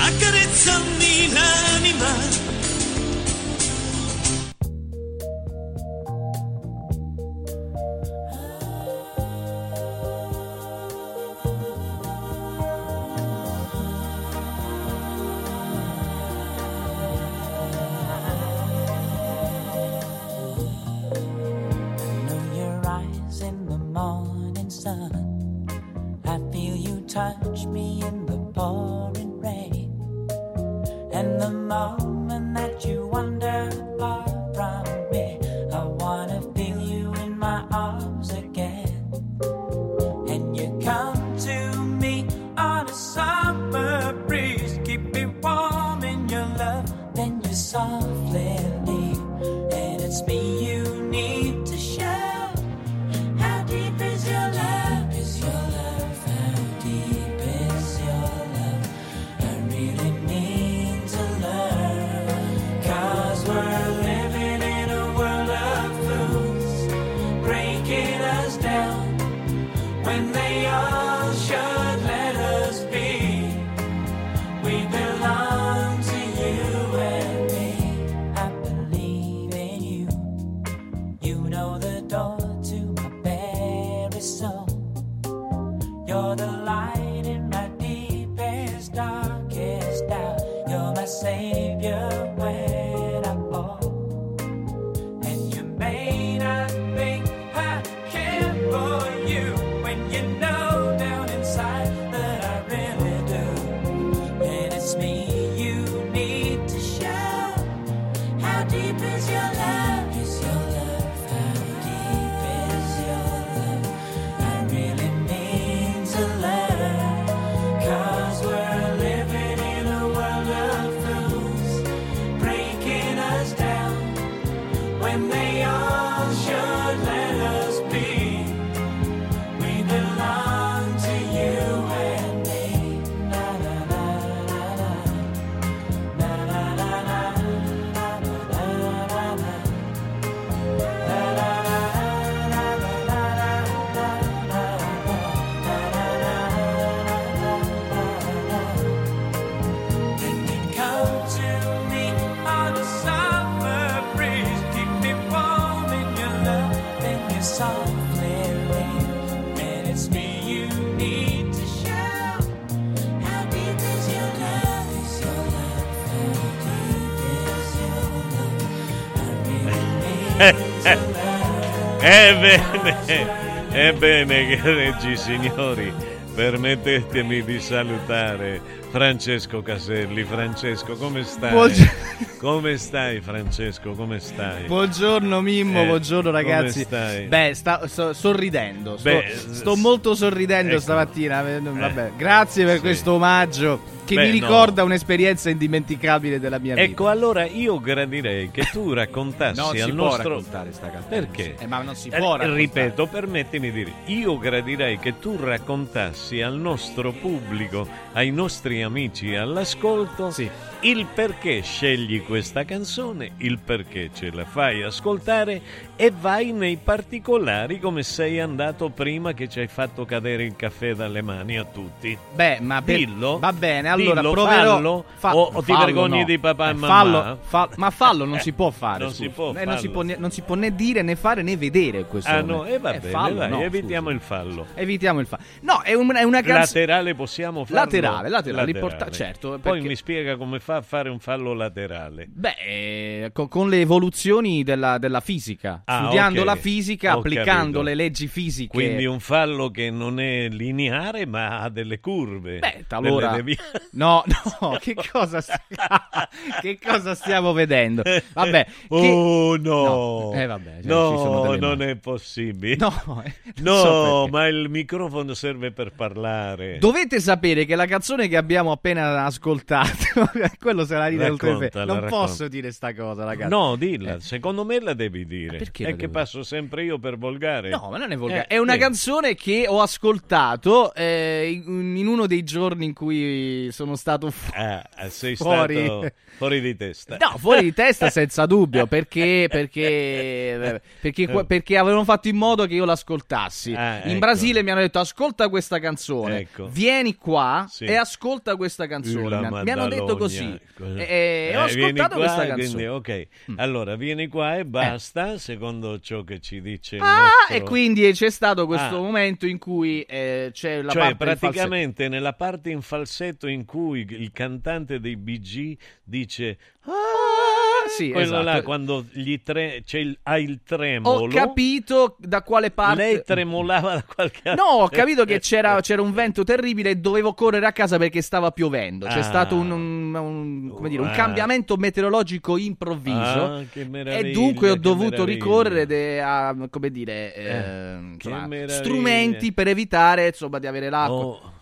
Accarezzami l'anima. rise in the morning sun. I feel you touch me in the pouring rain. And the moment that you wander far from me, I wanna feel you in my arms again. And you come to me on a summer breeze, keep me warm in your love, then you softly leave, and it's me you need to share. Savior, when I fall, and you may not think I care for you when you know down inside that I really do. And it's me you need to show. How deep is your love? Is your love? How deep is your love? I really mean to learn, 'cause we're living in a world of when they all should let us be, we belong to you and me. Na na na na na, na na na na na na na na, na na na na na na na. And you come to me on a summer breeze. Softly leave, and it's me you need to show. How deep is your love? Is your love? How deep is your love? I really need to love. Ebbene, ebbene, che leggi, signori, permettetemi di salutare Francesco Caselli. Francesco, come stai? Buongiorno. Come stai, Francesco? Come stai? Buongiorno Mimmo, eh, buongiorno ragazzi. Come stai? Beh, sta, sto sorridendo. Sto, Beh, sto molto sorridendo, ecco, stamattina. Vabbè, eh, grazie per sì. questo omaggio che Beh, mi ricorda no. un'esperienza indimenticabile della mia vita. Ecco, allora io gradirei che tu raccontassi non al nostro... Non si può raccontare sta canzone. Perché? Eh, ma non si può raccontare. Ripeto, permettimi di dire, io gradirei che tu raccontassi al nostro pubblico, ai nostri amici all'ascolto, sì. il perché scegli questa canzone, il perché ce la fai ascoltare e vai nei particolari come sei andato prima che ci hai fatto cadere il caffè dalle mani a tutti. Beh, ma per... Dillo. Va bene, allora Dillo, proverò. Fallo, fa... o, o ti fallo, vergogni no. di papà e mamma? Fallo, fallo, ma fallo non eh, si può fare. Non si può, eh, non, si può, non si può né dire né fare né vedere questo. Ah no, e eh, va bene, eh, fallo, vai, no, evitiamo scusa. il fallo. Evitiamo il fallo. No, è, un, è una canzone... Laterale possiamo farlo? Laterale, laterale. laterale. Porta... Certo. Poi perché... mi spiega come fa a fare un fallo laterale. Beh, con, con le evoluzioni della, della fisica. Ah, studiando okay. la fisica, Ho applicando capito. le leggi fisiche. Quindi un fallo che non è lineare ma ha delle curve. Beh, talora... Delle no, no, che cosa, st- che cosa stiamo vedendo? Vabbè. Oh, che... no. No, eh, vabbè, cioè, no ci sono non è possibile. No, eh, no so ma il microfono serve per parlare. Dovete sapere che la canzone che abbiamo appena ascoltato... Quello se la ride racconta, non la posso dire sta cosa, ragazzi. No, dilla, eh. secondo me la devi dire. Perché è che dire? Passo sempre io per volgare. No, ma non è volgare. Eh, è una eh. canzone che ho ascoltato eh, in uno dei giorni in cui sono stato fu- ah, sei fuori stato fuori di testa. No, fuori di testa senza dubbio, perché perché perché, perché avevano fatto in modo che io l'ascoltassi. Ah, in ecco. Brasile mi hanno detto "Ascolta questa canzone. Ecco. Vieni qua sì. e ascolta questa canzone". La mi hanno detto così. E, e eh, ho ascoltato qua, questa canzone quindi, ok mm. allora vieni qua e basta eh. secondo ciò che ci dice il ah nostro... e quindi c'è stato questo ah. momento in cui eh, c'è la cioè, parte praticamente nella parte in falsetto in cui il cantante dei B G dice ah, sì, quello esatto. Là quando gli tre, c'è il, ha il tremolo. Ho capito da quale parte. Lei tremolava da qualche parte. No, ho capito che c'era, c'era un vento terribile e dovevo correre a casa perché stava piovendo. C'è ah. stato un, un, un, come dire, un cambiamento meteorologico improvviso. Ah, che meraviglia, e dunque ho dovuto ricorrere de, a come dire eh, eh, insomma, strumenti per evitare insomma di avere l'acqua. Oh.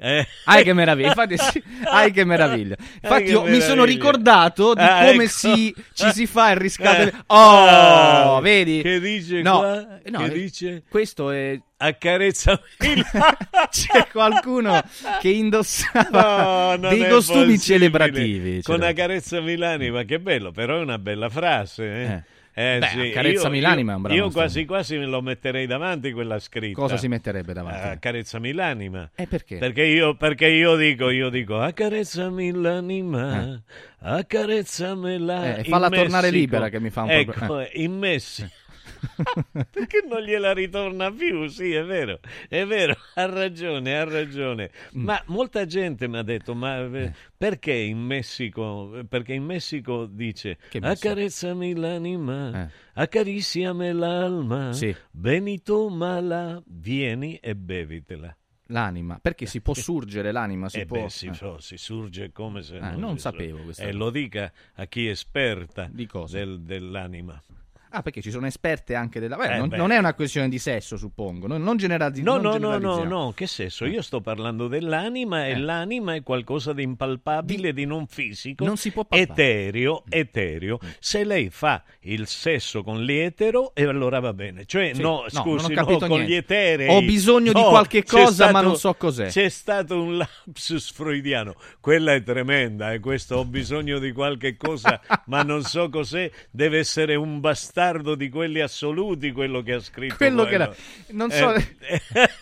Eh. Ai che meraviglia, infatti, sì. Ai che meraviglia. Infatti, che io meraviglia. Mi sono ricordato di ah, come ecco. si, ci si fa il riscaldamento. Eh. Oh, ah, vedi? Che dice? No, qua? no che dice? Questo è. Accarezzami l'Anima. C'è qualcuno che indossava no, dei costumi possibile. Celebrativi. Con Accarezzami l'Anima, che bello, però è una bella frase, eh. eh. Eh, Beh, sì. Accarezzami l'Anima è un bravo. Io quasi quasi me lo metterei davanti quella scritta. Cosa si metterebbe davanti? Accarezzami l'Anima. E perché? Perché io, perché io dico, io dico accarezzami l'anima, eh. accarezzami l'anima. Eh, falla tornare libera che mi fa un ecco, po' eh. in Messico. Perché non gliela ritorna più? Sì, è vero, è vero, ha ragione, ha ragione. Ma molta gente mi ha detto: ma perché in Messico? Perché in Messico dice accarezzami l'anima, eh. accarezzami l'alma, sì. Benito mala, vieni e bevitela. L'anima, perché si può surgere l'anima, si eh può beh, si, eh. so, si surge come se ah, non, non sapevo questo. E eh, lo dica a chi è esperta di cose del, dell'anima. Ah, perché ci sono esperte anche della... Beh, eh, non, non è una questione di sesso, suppongo. Non, non generalizz- no, non no, generalizziamo. No, no, no, che sesso? Io sto parlando dell'anima eh. e l'anima è qualcosa di impalpabile, di, di non fisico, non si può palpare. Etereo, etereo. Se lei fa il sesso con l'etero, e allora va bene. Cioè, sì. no, no, scusi, non ho no, con gli eterei... Ho bisogno no, di qualche cosa, stato, ma non so cos'è. C'è stato un lapsus freudiano. Quella è tremenda, eh, questo ho bisogno di qualche cosa, ma non so cos'è. Deve essere un bastardo. Di quelli assoluti, quello che ha scritto quello poi, che no. non so eh,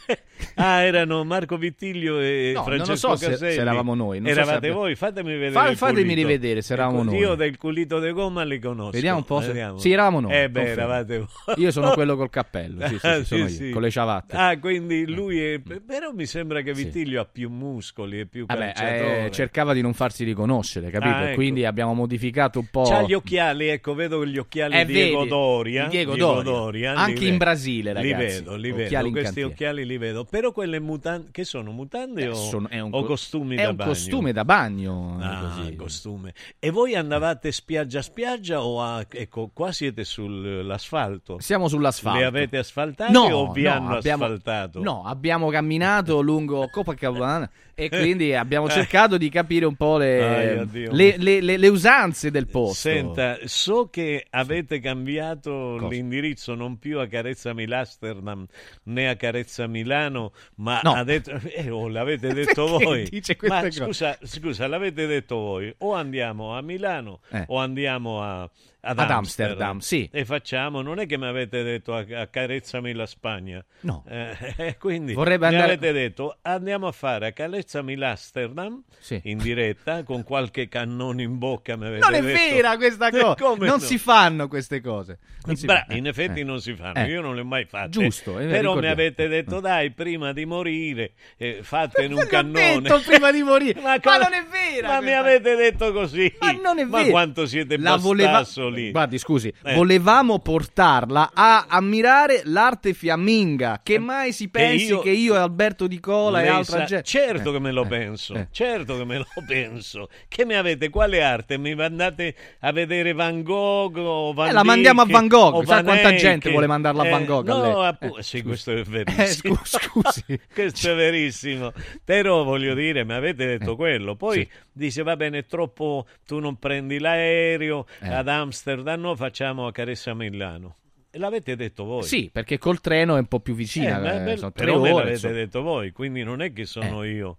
eh, ah erano Marco Vittiglio e no, Francesco non so Caselli, se, se eravamo noi non eravate so se abbiamo... voi fatemi vedere Fa, fatemi culito. Rivedere se eravamo ecco, noi io del culito de gomma li conosco vediamo un po' se vediamo. Sì, eravamo noi eh, beh, eravate voi. Io sono quello col cappello sì, sì, sì, sono sì, io, sì. con le ciabatte ah quindi lui è... però mi sembra che Vittiglio sì. ha più muscoli e più calciatore eh, cercava di non farsi riconoscere capito ah, ecco. quindi abbiamo modificato un po' c'ha gli occhiali ecco vedo gli occhiali di Diego Doria, Diego, Diego Doria anche in Brasile ragazzi li vedo, li vedo. Occhiali questi occhiali li vedo però quelle mutande che sono mutande eh, o, sono, un, o costumi da bagno è un costume da bagno ah così. Costume e voi andavate spiaggia a spiaggia o a, ecco qua siete sull'asfalto siamo sull'asfalto le avete asfaltate no, o vi no, hanno abbiamo, asfaltato no abbiamo camminato lungo Copacabana e quindi abbiamo cercato di capire un po' le, Ai, le, le, le, le usanze del posto senta so che avete cambiato Cosa? L'indirizzo non più a Carezzami l'Amsterdam né a Carezzami Milano ma no. ha detto eh, oh, l'avete detto voi ma scusa, scusa l'avete detto voi o andiamo a Milano eh. o andiamo a Ad, ad Amsterdam, Amsterdam sì. e facciamo non è che mi avete detto accarezzami la Spagna no eh, quindi Vorrebbe mi andare... avete detto andiamo a fare accarezzami l'Amsterdam sì. in diretta con qualche cannone in bocca mi avete non detto. È vera questa cosa non no? si fanno queste cose non si Bra- in effetti eh. non si fanno eh. io non le ho mai fatte giusto eh, però mi avete detto dai prima di morire eh, fatene un cannone detto prima di morire ma, ma non è vera ma questa... mi avete detto così ma non è vero ma quanto siete la bastassoli voleva... Guardi, scusi, eh. volevamo portarla a ammirare l'arte fiamminga. Che mai si pensi che io, che io e Alberto Di Cola e altra sa, gente. Certo eh. che me lo penso, eh. certo che me lo penso. Che mi avete? Quale arte? Mi andate a vedere Van Gogh o Van eh, la mandiamo a Van Gogh. Sai quanta gente vuole mandarla eh, a Van Gogh? No, a lei. Appu- eh, sì, questo è verissimo. Eh, scusi, questo è verissimo. Però voglio dire, mi avete detto eh. quello. Poi sì. dice va bene, è troppo. Tu non prendi l'aereo eh. ad Amsterdam. Amsterdam facciamo a Caressa Milano. L'avete detto voi. Sì, perché col treno è un po' più vicina. Eh, eh, beh, sono tre però ore, me l'avete so. detto voi, quindi non è che sono eh. io.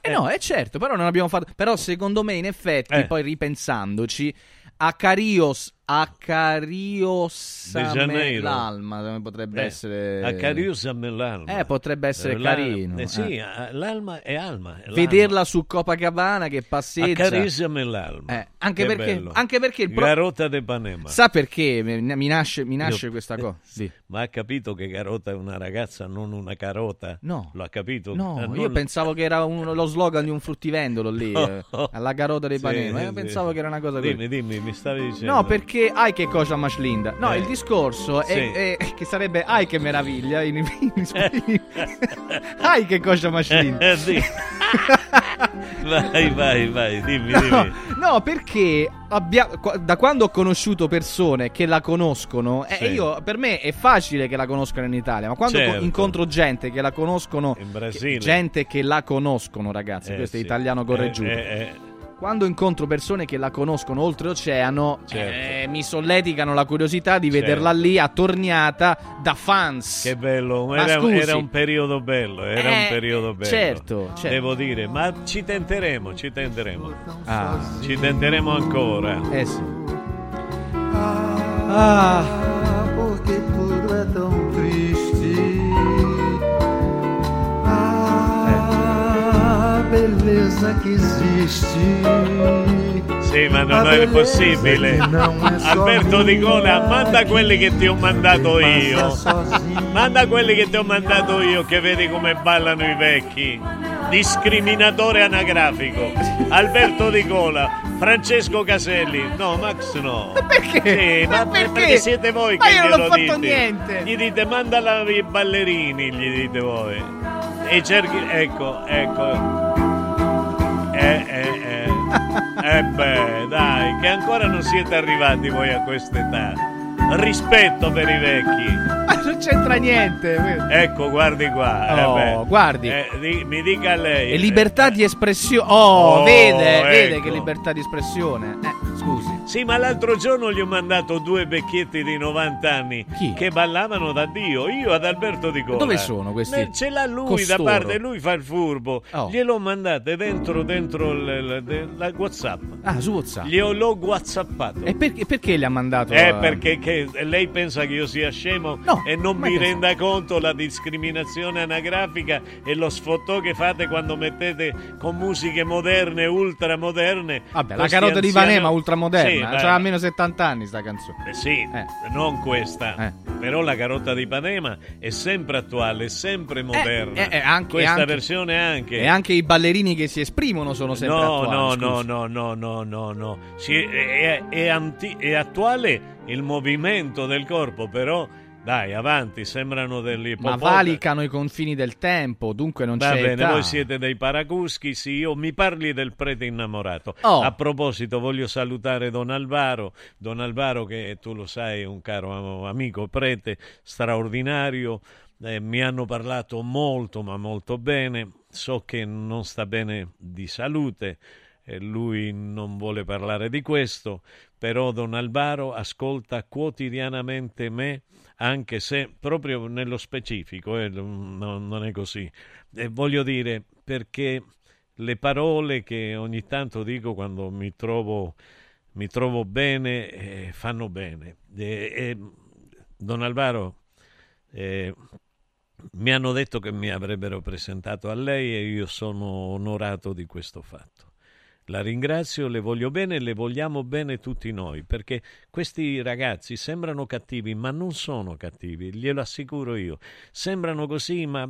Eh, eh no, è certo, però non abbiamo fatto... Però secondo me, in effetti, eh. poi ripensandoci, a Carios Accarezzami l'Anima potrebbe eh, essere Accarezzami l'Anima, eh, potrebbe essere l'alma, carino, eh, sì, eh. L'alma è alma, è vederla l'alma su Copacabana che passeggia. Accarezzami l'Anima, eh, anche, perché, anche perché il pro... Garota de Panema, sa perché mi, mi nasce, mi nasce Io... questa cosa sì. Ma ha capito che Garota è una ragazza, non una carota? No, l'ha capito? No, eh, io non... pensavo che era uno, lo slogan di un fruttivendolo lì, no, eh, alla Garota de Panema, sì, eh, sì, pensavo sì. che era una cosa. Dimmi, così. dimmi, mi stavi dicendo. No, perché che hai che cosa más linda. No, eh, il discorso sì. è, è che sarebbe ai che meraviglia in, in, in ai che cosa más linda. Sì. Vai, vai, vai, dimmi, no, dimmi. No, perché abbia, da quando ho conosciuto persone che la conoscono, sì. eh, io, per me è facile che la conoscono in Italia, ma quando certo. incontro gente che la conoscono in Brasile, gente che la conoscono, ragazzi, eh, questo sì. è italiano correggiuto. Eh, eh, eh. Quando incontro persone che la conoscono oltreoceano, certo. eh, mi solleticano la curiosità di vederla certo. lì attorniata da fans. Che bello, era, era un periodo bello, era eh, un periodo bello. Certo, certo. Devo dire, ma ci tenteremo, ci tenteremo. Ah. Ci tenteremo ancora. Eh sì. Ah, perché tutto è tan triste. Ah, bellezza che esiste. Sì, ma non è possibile. Alberto Di Cola, manda quelli che ti ho mandato io. Manda quelli che ti ho mandato io, che vedi come ballano i vecchi. Discriminatore anagrafico. Alberto Di Cola, Francesco Caselli. No, Max no. Ma perché? Sì, ma, ma perché? Perché siete voi ma che glielo dite. Ma io non ho fatto niente. Gli dite, mandala i ballerini, gli dite voi. E cerchi... Ecco, ecco. Eh, eh, eh. Eh beh, dai, che ancora non siete arrivati voi a quest'età. Rispetto per i vecchi. Ma non c'entra niente. Ecco, guardi qua. Oh, eh beh. guardi. Eh, di, mi dica lei. E libertà eh. di espressione. Oh, oh, vede, ecco. vede che libertà di espressione. Eh, scusi. Sì, ma l'altro giorno gli ho mandato due vecchietti di novanta anni Chi? Che ballavano da Dio, io ad Alberto Di Cola. Dove sono questi? Ne, ce l'ha lui costoro. Da parte, lui fa il furbo. Oh. Gliel'ho mandate dentro dentro l, l, la WhatsApp. Ah, su WhatsApp. Gliel'ho WhatsAppato. E perché, perché gli ha mandato? Eh, la... perché che lei pensa che io sia scemo no, e non mi pensato. renda conto la discriminazione anagrafica e lo sfottò che fate quando mettete con musiche moderne, ultramoderne. Vabbè, la Carota anziano... di Ipanema ultramoderna. Sì. C'ha cioè, almeno settanta anni sta canzone. Eh sì, eh. non questa. Eh. Però la Carota di Ipanema è sempre attuale, è sempre moderna. Eh, eh, eh, anche, questa anche, versione anche. E anche i ballerini che si esprimono sono sempre no, attuali. No, scusi. no, no, no, no, no. Si, è, è, è, anti, è attuale il movimento del corpo, però... Dai, avanti, sembrano degli ippopotami. Ma valicano i confini del tempo, dunque non Va c'è bene, età. Va bene, voi siete dei paracuschi, sì, io mi parli del prete innamorato. Oh. A proposito, voglio salutare Don Alvaro, Don Alvaro che tu lo sai è un caro amico prete, straordinario, eh, mi hanno parlato molto ma molto bene, so che non sta bene di salute, eh, lui non vuole parlare di questo, però Don Alvaro ascolta quotidianamente me, anche se proprio nello specifico eh, no, non è così eh, voglio dire, perché le parole che ogni tanto dico quando mi trovo mi trovo bene eh, fanno bene eh, eh, Don Alvaro eh, mi hanno detto che mi avrebbero presentato a lei e io sono onorato di questo fatto. La ringrazio, le voglio bene, le vogliamo bene tutti noi, perché questi ragazzi sembrano cattivi, ma non sono cattivi, glielo assicuro io. Sembrano così, ma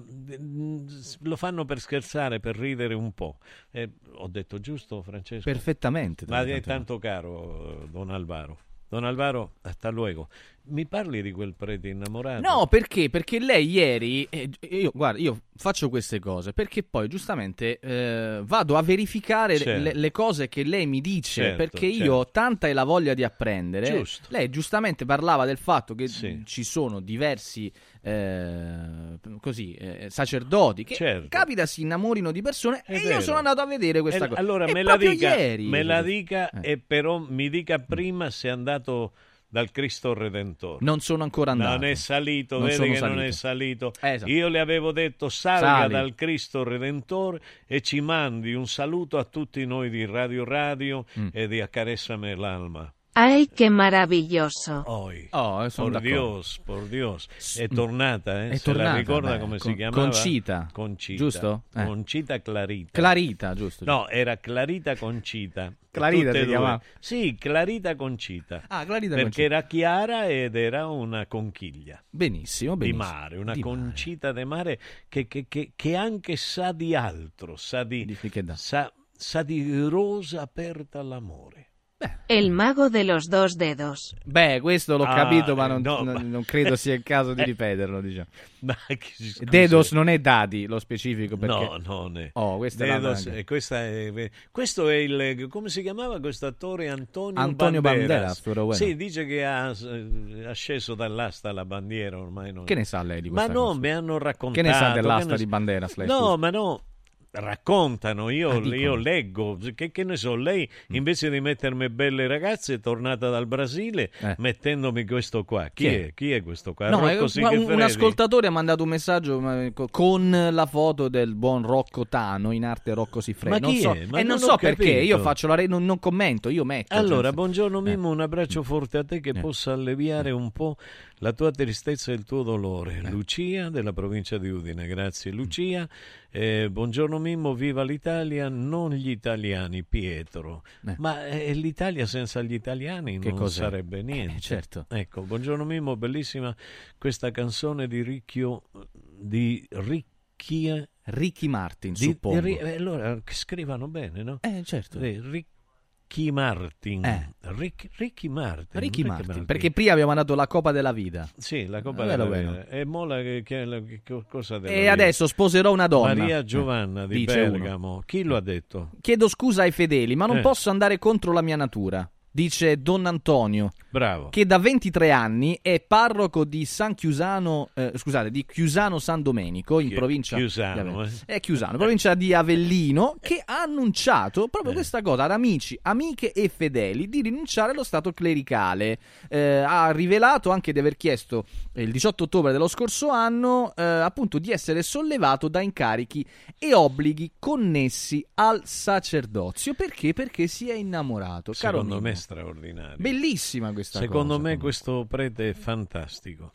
lo fanno per scherzare, per ridere un po'. Eh, ho detto giusto, Francesco? Perfettamente. Ma è tanto caro, Don Alvaro. Don Alvaro, hasta luego. Mi parli di quel prete innamorato? No, perché? Perché lei ieri eh, io, guarda, io faccio queste cose perché poi giustamente eh, vado a verificare certo. le, le cose che lei mi dice certo, perché certo. io tanta è la voglia di apprendere. Giusto. Lei giustamente parlava del fatto che sì. ci sono diversi eh, così eh, sacerdoti che certo. capita si innamorino di persone è e vero. Io sono andato a vedere questa e, cosa. Allora e me la dica, ieri, me la dica eh. e però mi dica prima se è andato dal Cristo Redentore. Non sono ancora andato. Non è salito, non vedi che salito. non è salito. Esatto. Io le avevo detto salga Sali. dal Cristo Redentore e ci mandi un saluto a tutti noi di Radio Radio mm. e di Accarezzami l'Anima. Ay, qué maravilloso. Oh, oh por Dios, por Dios. È tornata, eh? È Se tornata, la ricorda beh, come con, si chiamava? Concita. Concita. Giusto? Eh. Concita Clarita. Clarita, giusto. No, era Clarita Concita. Clarita si chiamava? Sì, Clarita Concita. Ah, Clarita perché Concita. Era chiara ed era una conchiglia. Benissimo, benissimo. Di mare, una di concita mare. De mare che, che, che, che anche sa di altro, sa di... di sa, sa di rosa aperta all'amore. Beh. El mago de los dos dedos. Beh, questo l'ho ah, capito, ma non, no, non, non credo sia il caso di ripeterlo, diciamo. Ma che, dedos non è dadi, lo specifico perché... No, non è. Oh, questa dedos, è, questa è questo è il come si chiamava questo attore Antonio Antonio Banderas. Banderas sì, dice che ha, ha sceso dall'asta la bandiera ormai non... Che ne sa lei di questa cosa? Ma no, cosa? Mi hanno raccontato. Che ne sa dell'asta ne... di Banderas lei? No, scusa. Ma no. Raccontano, io, ah, io leggo, che, che ne so, lei invece di mettermi belle ragazze è tornata dal Brasile eh. mettendomi questo qua. Chi, chi, è? È? Chi è questo qua? No, Rocco un, un ascoltatore ha mandato un messaggio con la foto del buon Rocco Tano, in arte Rocco Siffredi. Ma non chi so, è? Ma e non, non so capito. Perché, io faccio la re- non, non commento, io metto. Allora, cioè, buongiorno Mimmo, eh. un abbraccio forte a te che eh. possa alleviare eh. un po' la tua tristezza e il tuo dolore. Eh. Lucia della provincia di Udine, grazie. Lucia, eh, buongiorno Mimmo, viva l'Italia, non gli italiani, Pietro. Eh. Ma eh, l'Italia senza gli italiani che non cos'è? Sarebbe niente. Eh, certo. Ecco, buongiorno Mimmo, bellissima questa canzone di Ricchio di Ricchia Ricky Martin, di, suppongo. Di, allora scrivano bene, no? Eh, certo. Di, Rick, Ricky Martin. Eh. Rick, Ricky Martin Ricky Martin, Martin perché prima abbiamo mandato la Coppa della Vita sì la Coppa bello della bello. Vita e mo la, che, la, che, cosa della e vita? Adesso sposerò una donna Maria Giovanna di dice Bergamo uno. Chi lo ha detto? Chiedo scusa ai fedeli ma non eh. posso andare contro la mia natura dice Don Antonio bravo che da ventitré anni è parroco di San Chiusano eh, scusate di Chiusano San Domenico in Chi, provincia Chiusano, di eh. è Chiusano provincia di Avellino che ha annunciato proprio eh. questa cosa ad amici amiche e fedeli di rinunciare allo stato clericale eh, ha rivelato anche di aver chiesto eh, il diciotto ottobre dello scorso anno eh, appunto di essere sollevato da incarichi e obblighi connessi al sacerdozio perché perché si è innamorato caro secondo me straordinario. Bellissima questa secondo cosa. Me questo prete è fantastico.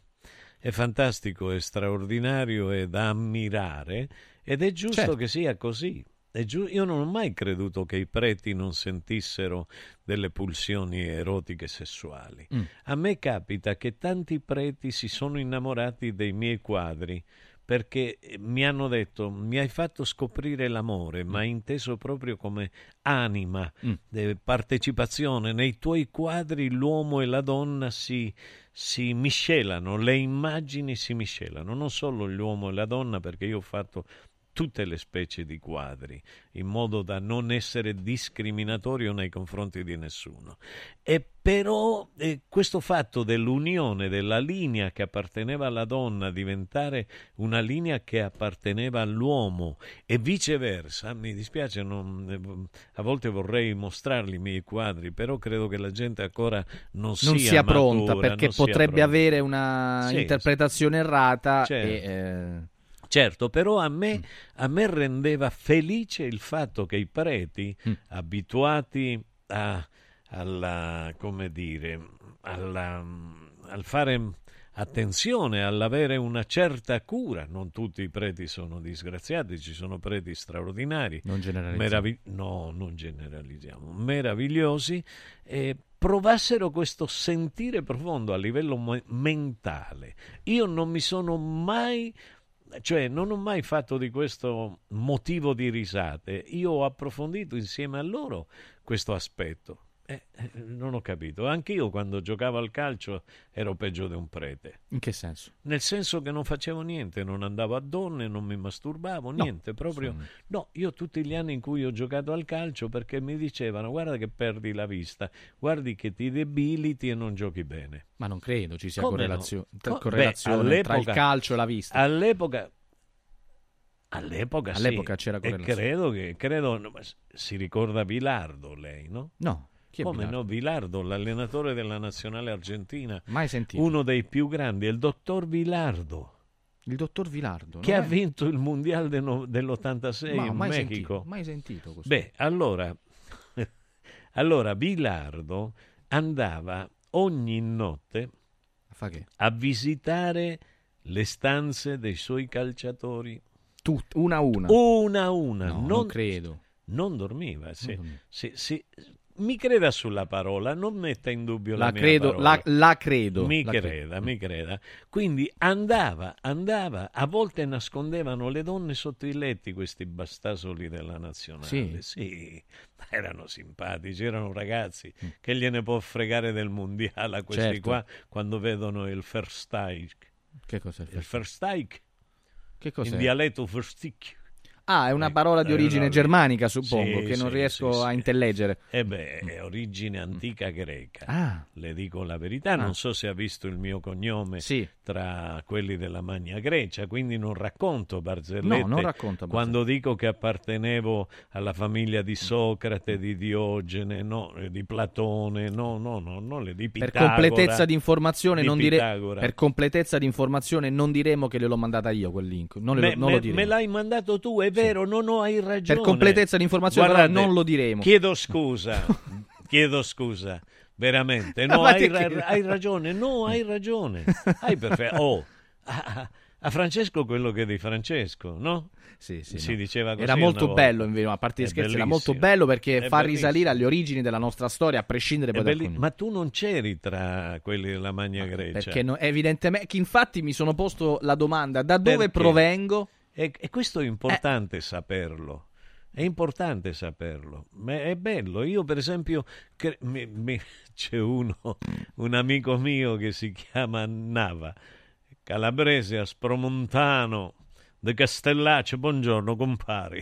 È fantastico, è straordinario, è da ammirare ed è giusto certo. che sia così. È giu- io non ho mai creduto che i preti non sentissero delle pulsioni erotiche sessuali. Mm. A me capita che tanti preti si sono innamorati dei miei quadri perché mi hanno detto mi hai fatto scoprire l'amore, ma inteso proprio come anima, mm. partecipazione. Nei tuoi quadri l'uomo e la donna si, si miscelano, le immagini si miscelano, non solo l'uomo e la donna, perché io ho fatto tutte le specie di quadri, in modo da non essere discriminatorio nei confronti di nessuno. E però eh, questo fatto dell'unione, della linea che apparteneva alla donna diventare una linea che apparteneva all'uomo e viceversa, mi dispiace, non, eh, a volte vorrei mostrarli i miei quadri, però credo che la gente ancora non, non sia, sia pronta, matura, perché potrebbe pronta. Avere una sì, interpretazione sì. errata certo. e... Eh... Certo, però a me, a me rendeva felice il fatto che i preti, mm. abituati a, alla, come dire, alla, al fare attenzione, all'avere una certa cura, non tutti i preti sono disgraziati, ci sono preti straordinari, non generalizziamo. Meravigli- no, non generalizziamo, meravigliosi, e provassero questo sentire profondo a livello mo- mentale. Io non mi sono mai... Cioè, non ho mai fatto di questo motivo di risate. Io ho approfondito insieme a loro questo aspetto. Eh, non ho capito. Anch'io quando giocavo al calcio ero peggio di un prete. In che senso? Nel senso che non facevo niente, non andavo a donne, non mi masturbavo, no, niente. Proprio. Sono... No, io tutti gli anni in cui ho giocato al calcio perché mi dicevano guarda che perdi la vista, guardi che ti debiliti e non giochi bene. Ma non credo ci sia come correlazio- no? tra- correlazione Beh, tra il calcio e la vista. All'epoca... All'epoca, all'epoca sì. c'era correlazione. E credo che... Credo... Si ricorda Bilardo lei, no? No. Come Bilardo? No, Bilardo, l'allenatore della nazionale argentina, mai sentito. Uno dei più grandi, è il dottor Bilardo. Il dottor Bilardo che ha è... vinto il mondiale de no, dell'ottantasei Ma, in mai Mexico. Sentito, mai sentito questo. Beh, allora, allora Bilardo andava ogni notte a visitare le stanze dei suoi calciatori. Tut- una a una? Una a una. No, non, non credo. Non dormiva. Se, non se, se, mi creda sulla parola, non metta in dubbio la, la mia credo, parola. La, la credo. Mi la creda, credo. mi creda. Quindi andava, andava. A volte nascondevano le donne sotto i letti questi bastasoli della nazionale. Sì, sì. Erano simpatici, erano ragazzi. Mm. Che gliene può fregare del mondiale a questi, certo, qua, quando vedono il Versteig. Che cos'è il Versteig? Che cos'è? In dialetto Versteig. Ah, è una parola di origine germanica, suppongo, sì, che non sì, riesco sì, sì. a intelleggere. Eh beh, è origine antica greca. Ah. Le dico la verità, ah. non so se ha visto il mio cognome sì. tra quelli della Magna Grecia, quindi non racconto barzellette. No, non racconto barzellette. Quando dico che appartenevo alla famiglia di Socrate, di Diogene, no, di Platone, no, no, no, no, le di Pitagora. Per completezza di informazione, di non dire... per completezza di informazione non diremo che le l'ho mandata io quel link, non, le, me, non me, lo diremo. Me l'hai mandato tu, è vero, non ho hai ragione. Per completezza di informazione, guardate, non lo diremo. Chiedo scusa, chiedo scusa, veramente. No, hai, ra- hai ragione, no, hai ragione. Hai perfetto. Oh, a-, a Francesco quello che è di Francesco, no? Sì, sì. Si no. diceva così. Era molto bello, invece, a parte gli scherzi, era molto bello perché è fa bellissimo. risalire alle origini della nostra storia, a prescindere poi da quello. Ma tu non c'eri tra quelli della Magna Grecia. Perché no, evidentemente, infatti mi sono posto la domanda, da dove perché? provengo? E, e questo è importante eh. saperlo, è importante saperlo, ma è bello. Io per esempio, cre- mi, mi, c'è uno, un amico mio che si chiama Nava, calabrese, aspromontano, de Castellaccio, buongiorno compari.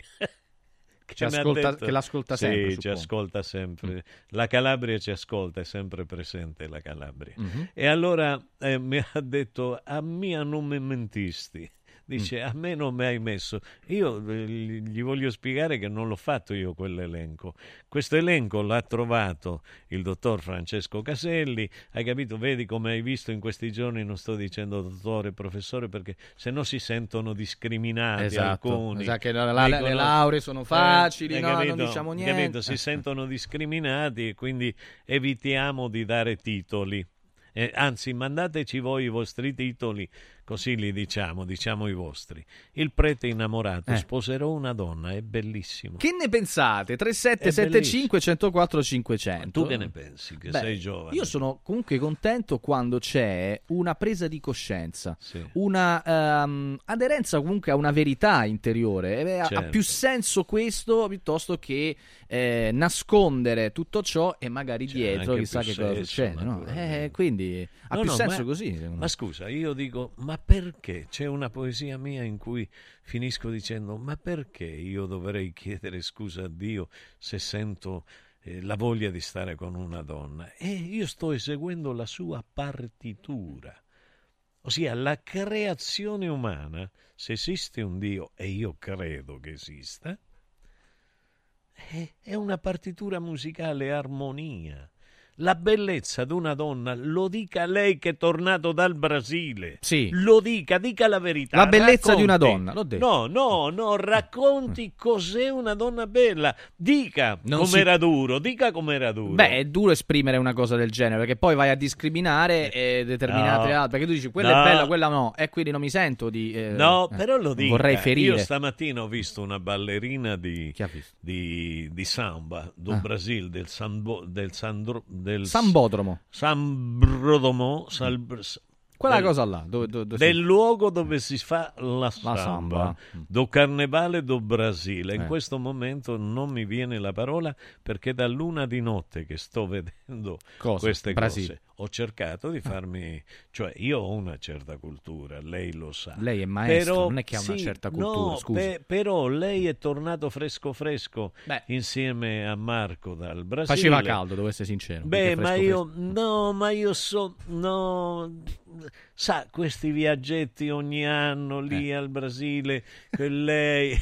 Che, ascolta, che l'ascolta sempre, sì, ci ascolta sempre. Mm. La Calabria ci ascolta, è sempre presente la Calabria. Mm-hmm. E allora eh, mi ha detto, a mia non mi mentisti. Dice, a me non mi hai messo. Io gli voglio spiegare che non l'ho fatto io quell'elenco. Questo elenco l'ha trovato il dottor Francesco Caselli. Hai capito? Vedi come hai visto in questi giorni, non sto dicendo dottore, professore, perché se no si sentono discriminati, esatto, alcuni. Esatto, che la, la, dicono, le lauree sono facili, eh, no, capito, non diciamo niente. Capito? Si sentono discriminati e quindi evitiamo di dare titoli. Eh, anzi, mandateci voi i vostri titoli, così li diciamo, diciamo i vostri. Il prete innamorato, eh. sposerò una donna, è bellissimo. Che ne pensate? tre sette sette cinque uno zero quattro cinque zero zero. Tu che ne pensi, che Beh, sei giovane? Io sono comunque contento quando c'è una presa di coscienza, sì. una um, aderenza comunque a una verità interiore. Eh, certo. Ha più senso questo piuttosto che eh, nascondere tutto ciò e magari c'è dietro chissà che cosa succede, no? eh, quindi ha no, più no, senso ma, così. Ma scusa, io dico, ma perché? C'è una poesia mia in cui finisco dicendo, ma perché io dovrei chiedere scusa a Dio se sento eh, la voglia di stare con una donna? E io sto eseguendo la sua partitura. Ossia, la creazione umana, se esiste un Dio, e io credo che esista, è, è una partitura musicale, armonia. La bellezza di una donna, lo dica lei che è tornato dal Brasile. Sì. Lo dica, dica la verità. La bellezza racconti. di una donna, l'ho detto. No, no, no, racconti cos'è una donna bella. Dica non com'era si... duro, dica com'era duro. Beh, è duro esprimere una cosa del genere, perché poi vai a discriminare eh, determinate no. altre. Perché tu dici, quella no. è bella, quella no. E quindi non mi sento di... Eh, no, però lo dica. Vorrei ferire. Io stamattina ho visto una ballerina di, di, di samba, del ah. Brasile, del Sandro... Del Sandro del Sambodromo Sambrodomo sal, quella del, cosa là dove, dove, dove del si... luogo dove si fa la samba, la samba. do carnevale do Brasile eh. In questo momento non mi viene la parola perché da l'una di notte che sto vedendo cosa? queste Brasile. cose ho cercato di farmi, cioè io ho una certa cultura, lei lo sa, lei è maestro, però, non è che ha sì, una certa cultura no, scusa. Pe- però lei è tornato fresco fresco beh. insieme a Marco dal Brasile, faceva caldo, devo essere sincero, beh fresco, ma io fresco. no ma io so no sa questi viaggetti ogni anno lì eh. al Brasile che lei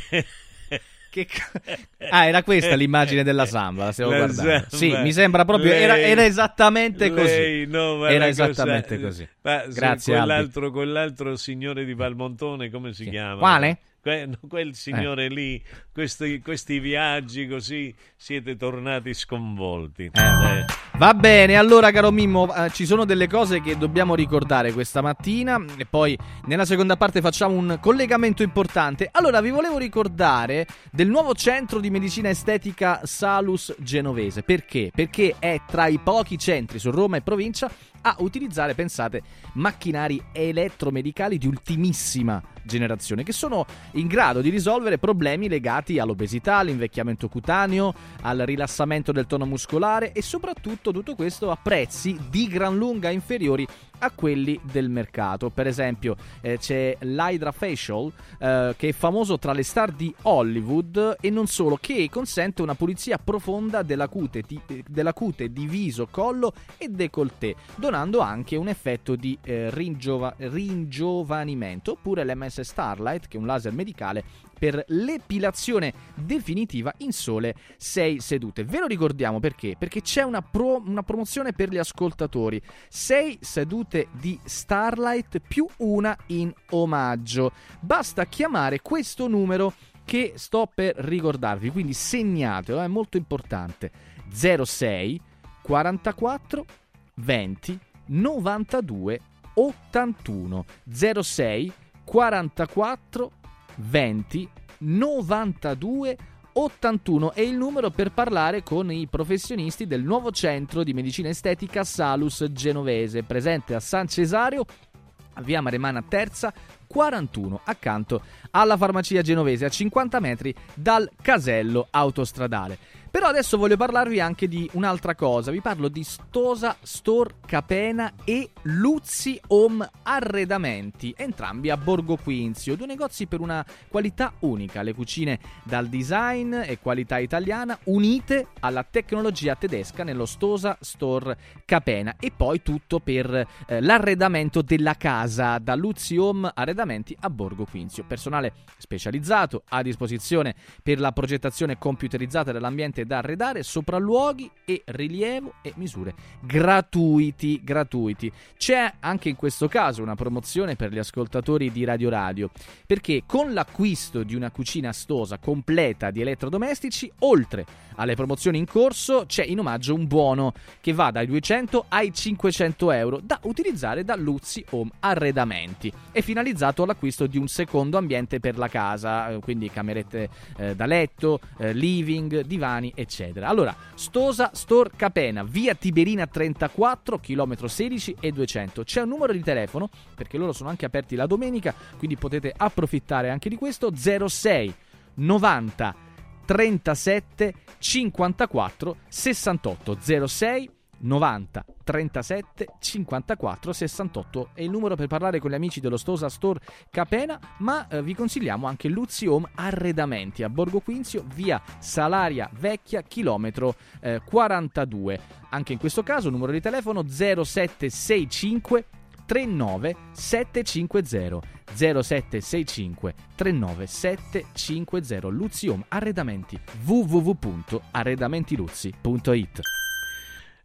ah era questa l'immagine della samba, se lo guardate sì mi sembra proprio lei, era, era esattamente così lei, no, era esattamente cosa, così ma, grazie quell'altro, quell'altro signore di Valmontone come si sì. chiama quale? quel, quel signore eh. lì, questi, questi viaggi così, siete tornati sconvolti. Eh. Eh. Va bene, allora caro Mimmo, eh, ci sono delle cose che dobbiamo ricordare questa mattina e poi nella seconda parte facciamo un collegamento importante. Allora, vi volevo ricordare del nuovo centro di medicina estetica Salus Genovese. Perché? Perché è tra i pochi centri su Roma e provincia a utilizzare, pensate, macchinari elettromedicali di ultimissima generazione che sono in grado di risolvere problemi legati all'obesità, all'invecchiamento cutaneo, al rilassamento del tono muscolare e soprattutto tutto questo a prezzi di gran lunga inferiori a quelli del mercato. Per esempio eh, c'è l'Hydra Facial eh, che è famoso tra le star di Hollywood e non solo, che consente una pulizia profonda della cute, di, della cute di viso, collo e décolleté, donando anche un effetto di eh, ringiova, ringiovanimento, oppure l'M S Starlight, che è un laser medicale per l'epilazione definitiva in sole sei sedute. Ve lo ricordiamo perché? Perché c'è una, pro, una promozione per gli ascoltatori: sei sedute di Starlight più una in omaggio. Basta chiamare questo numero che sto per ricordarvi, quindi segnatelo, è molto importante: zero sei quarantaquattro venti novantadue ottantuno zero sei quarantaquattro venti novantadue ottantuno è il numero per parlare con i professionisti del nuovo centro di medicina estetica Salus Genovese, presente a San Cesario, a via Maremana Terza quarantuno, accanto alla farmacia genovese, a cinquanta metri dal casello autostradale. Però adesso voglio parlarvi anche di un'altra cosa. Vi parlo di Stosa Store Capena e Luzzi Home Arredamenti, entrambi a Borgo Quinzio, due negozi per una qualità unica, le cucine dal design e qualità italiana unite alla tecnologia tedesca nello Stosa Store Capena, e poi tutto per eh, l'arredamento della casa da Luzzi Home Arredamenti a Borgo Quinzio. Personale specializzato a disposizione per la progettazione computerizzata dell'ambiente da arredare, sopralluoghi e rilievo e misure gratuiti gratuiti. C'è anche in questo caso una promozione per gli ascoltatori di Radio Radio, perché con l'acquisto di una cucina Stosa completa di elettrodomestici, oltre alle promozioni in corso, c'è in omaggio un buono che va dai duecento ai cinquecento euro da utilizzare da Luzzi Home Arredamenti, è finalizzato all'acquisto di un secondo ambiente per la casa, quindi camerette eh, da letto, eh, living, divani eccetera. Allora, Stosa Store Capena, via Tiberina trentaquattro, chilometro sedici e duecento. C'è un numero di telefono, perché loro sono anche aperti la domenica, quindi potete approfittare anche di questo: zero sei novanta trentasette cinquantaquattro sessantotto zero sei novanta trentasette cinquantaquattro sessantotto è il numero per parlare con gli amici dello Stosa Store Capena, ma eh, vi consigliamo anche Luzzi Home Arredamenti a Borgo Quinzio, via Salaria Vecchia, chilometro eh, quarantadue. Anche in questo caso numero di telefono zero sette sei cinque trentanove settecentocinquanta zero sette sei cinque trentanove settecentocinquanta Luzzi Home Arredamenti, w w w punto arredamentiluzzi punto i t.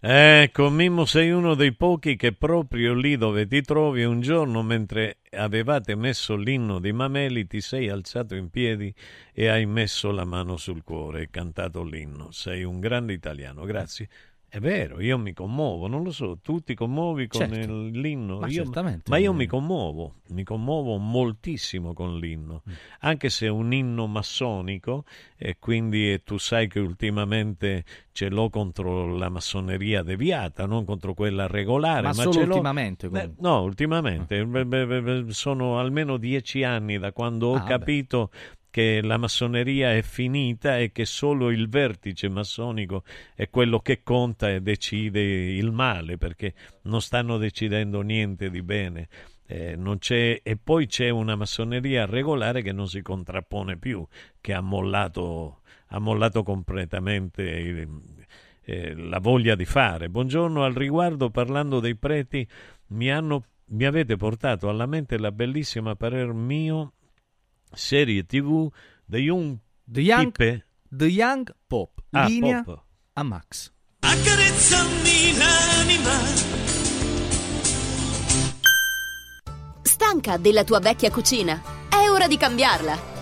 Ecco Mimmo, sei uno dei pochi che proprio lì dove ti trovi un giorno, mentre avevate messo l'inno dei Mameli, ti sei alzato in piedi e hai messo la mano sul cuore e cantato l'inno. Sei un grande italiano, grazie. È vero, io mi commuovo, non lo so, tu ti commuovi con certo. l'inno, ma, io, ma io mi commuovo, mi commuovo moltissimo con l'inno, mm. anche se è un inno massonico, e quindi e tu sai che ultimamente ce l'ho contro la massoneria deviata, non contro quella regolare. Ma, ma solo ce l'ho... ultimamente? Beh, no, ultimamente, ah. beh, beh, beh, sono almeno dieci anni da quando ho ah, capito... Beh. che la massoneria è finita e che solo il vertice massonico è quello che conta e decide il male, perché non stanno decidendo niente di bene. Eh, non c'è, e poi c'è una massoneria regolare che non si contrappone più, che ha mollato, ha mollato completamente eh, eh, la voglia di fare. Buongiorno, al riguardo, parlando dei preti, mi, hanno, mi avete portato alla mente la bellissima parer mio serie tivù The Young The Young, The Young Pop ah, linea pop. A Max. Accarezzami l'anima. Stanca della tua vecchia cucina? È ora di cambiarla.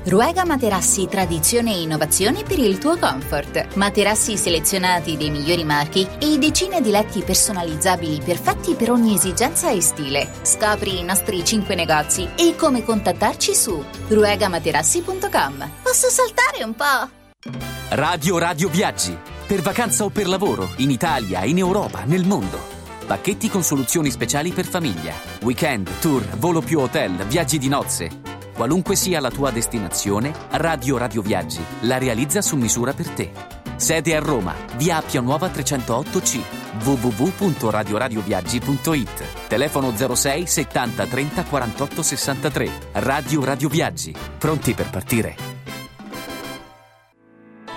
Ruega Materassi, tradizione e innovazione per il tuo comfort. Materassi selezionati dei migliori marchi e decine di letti personalizzabili perfetti per ogni esigenza e stile. Scopri i nostri cinque negozi e come contattarci su ruega materassi punto com. Posso saltare un po'? Radio Radio Viaggi. Per vacanza o per lavoro, in Italia, in Europa, nel mondo. Pacchetti con soluzioni speciali per famiglia. Weekend, tour, volo più hotel, viaggi di nozze. Qualunque sia la tua destinazione, Radio Radio Viaggi la realizza su misura per te. Sede a Roma, via Appia Nuova trecentootto C, w w w punto radio radio viaggi punto i t, telefono zero sei settanta trenta quarantotto sessantatré. Radio Radio Viaggi, pronti per partire.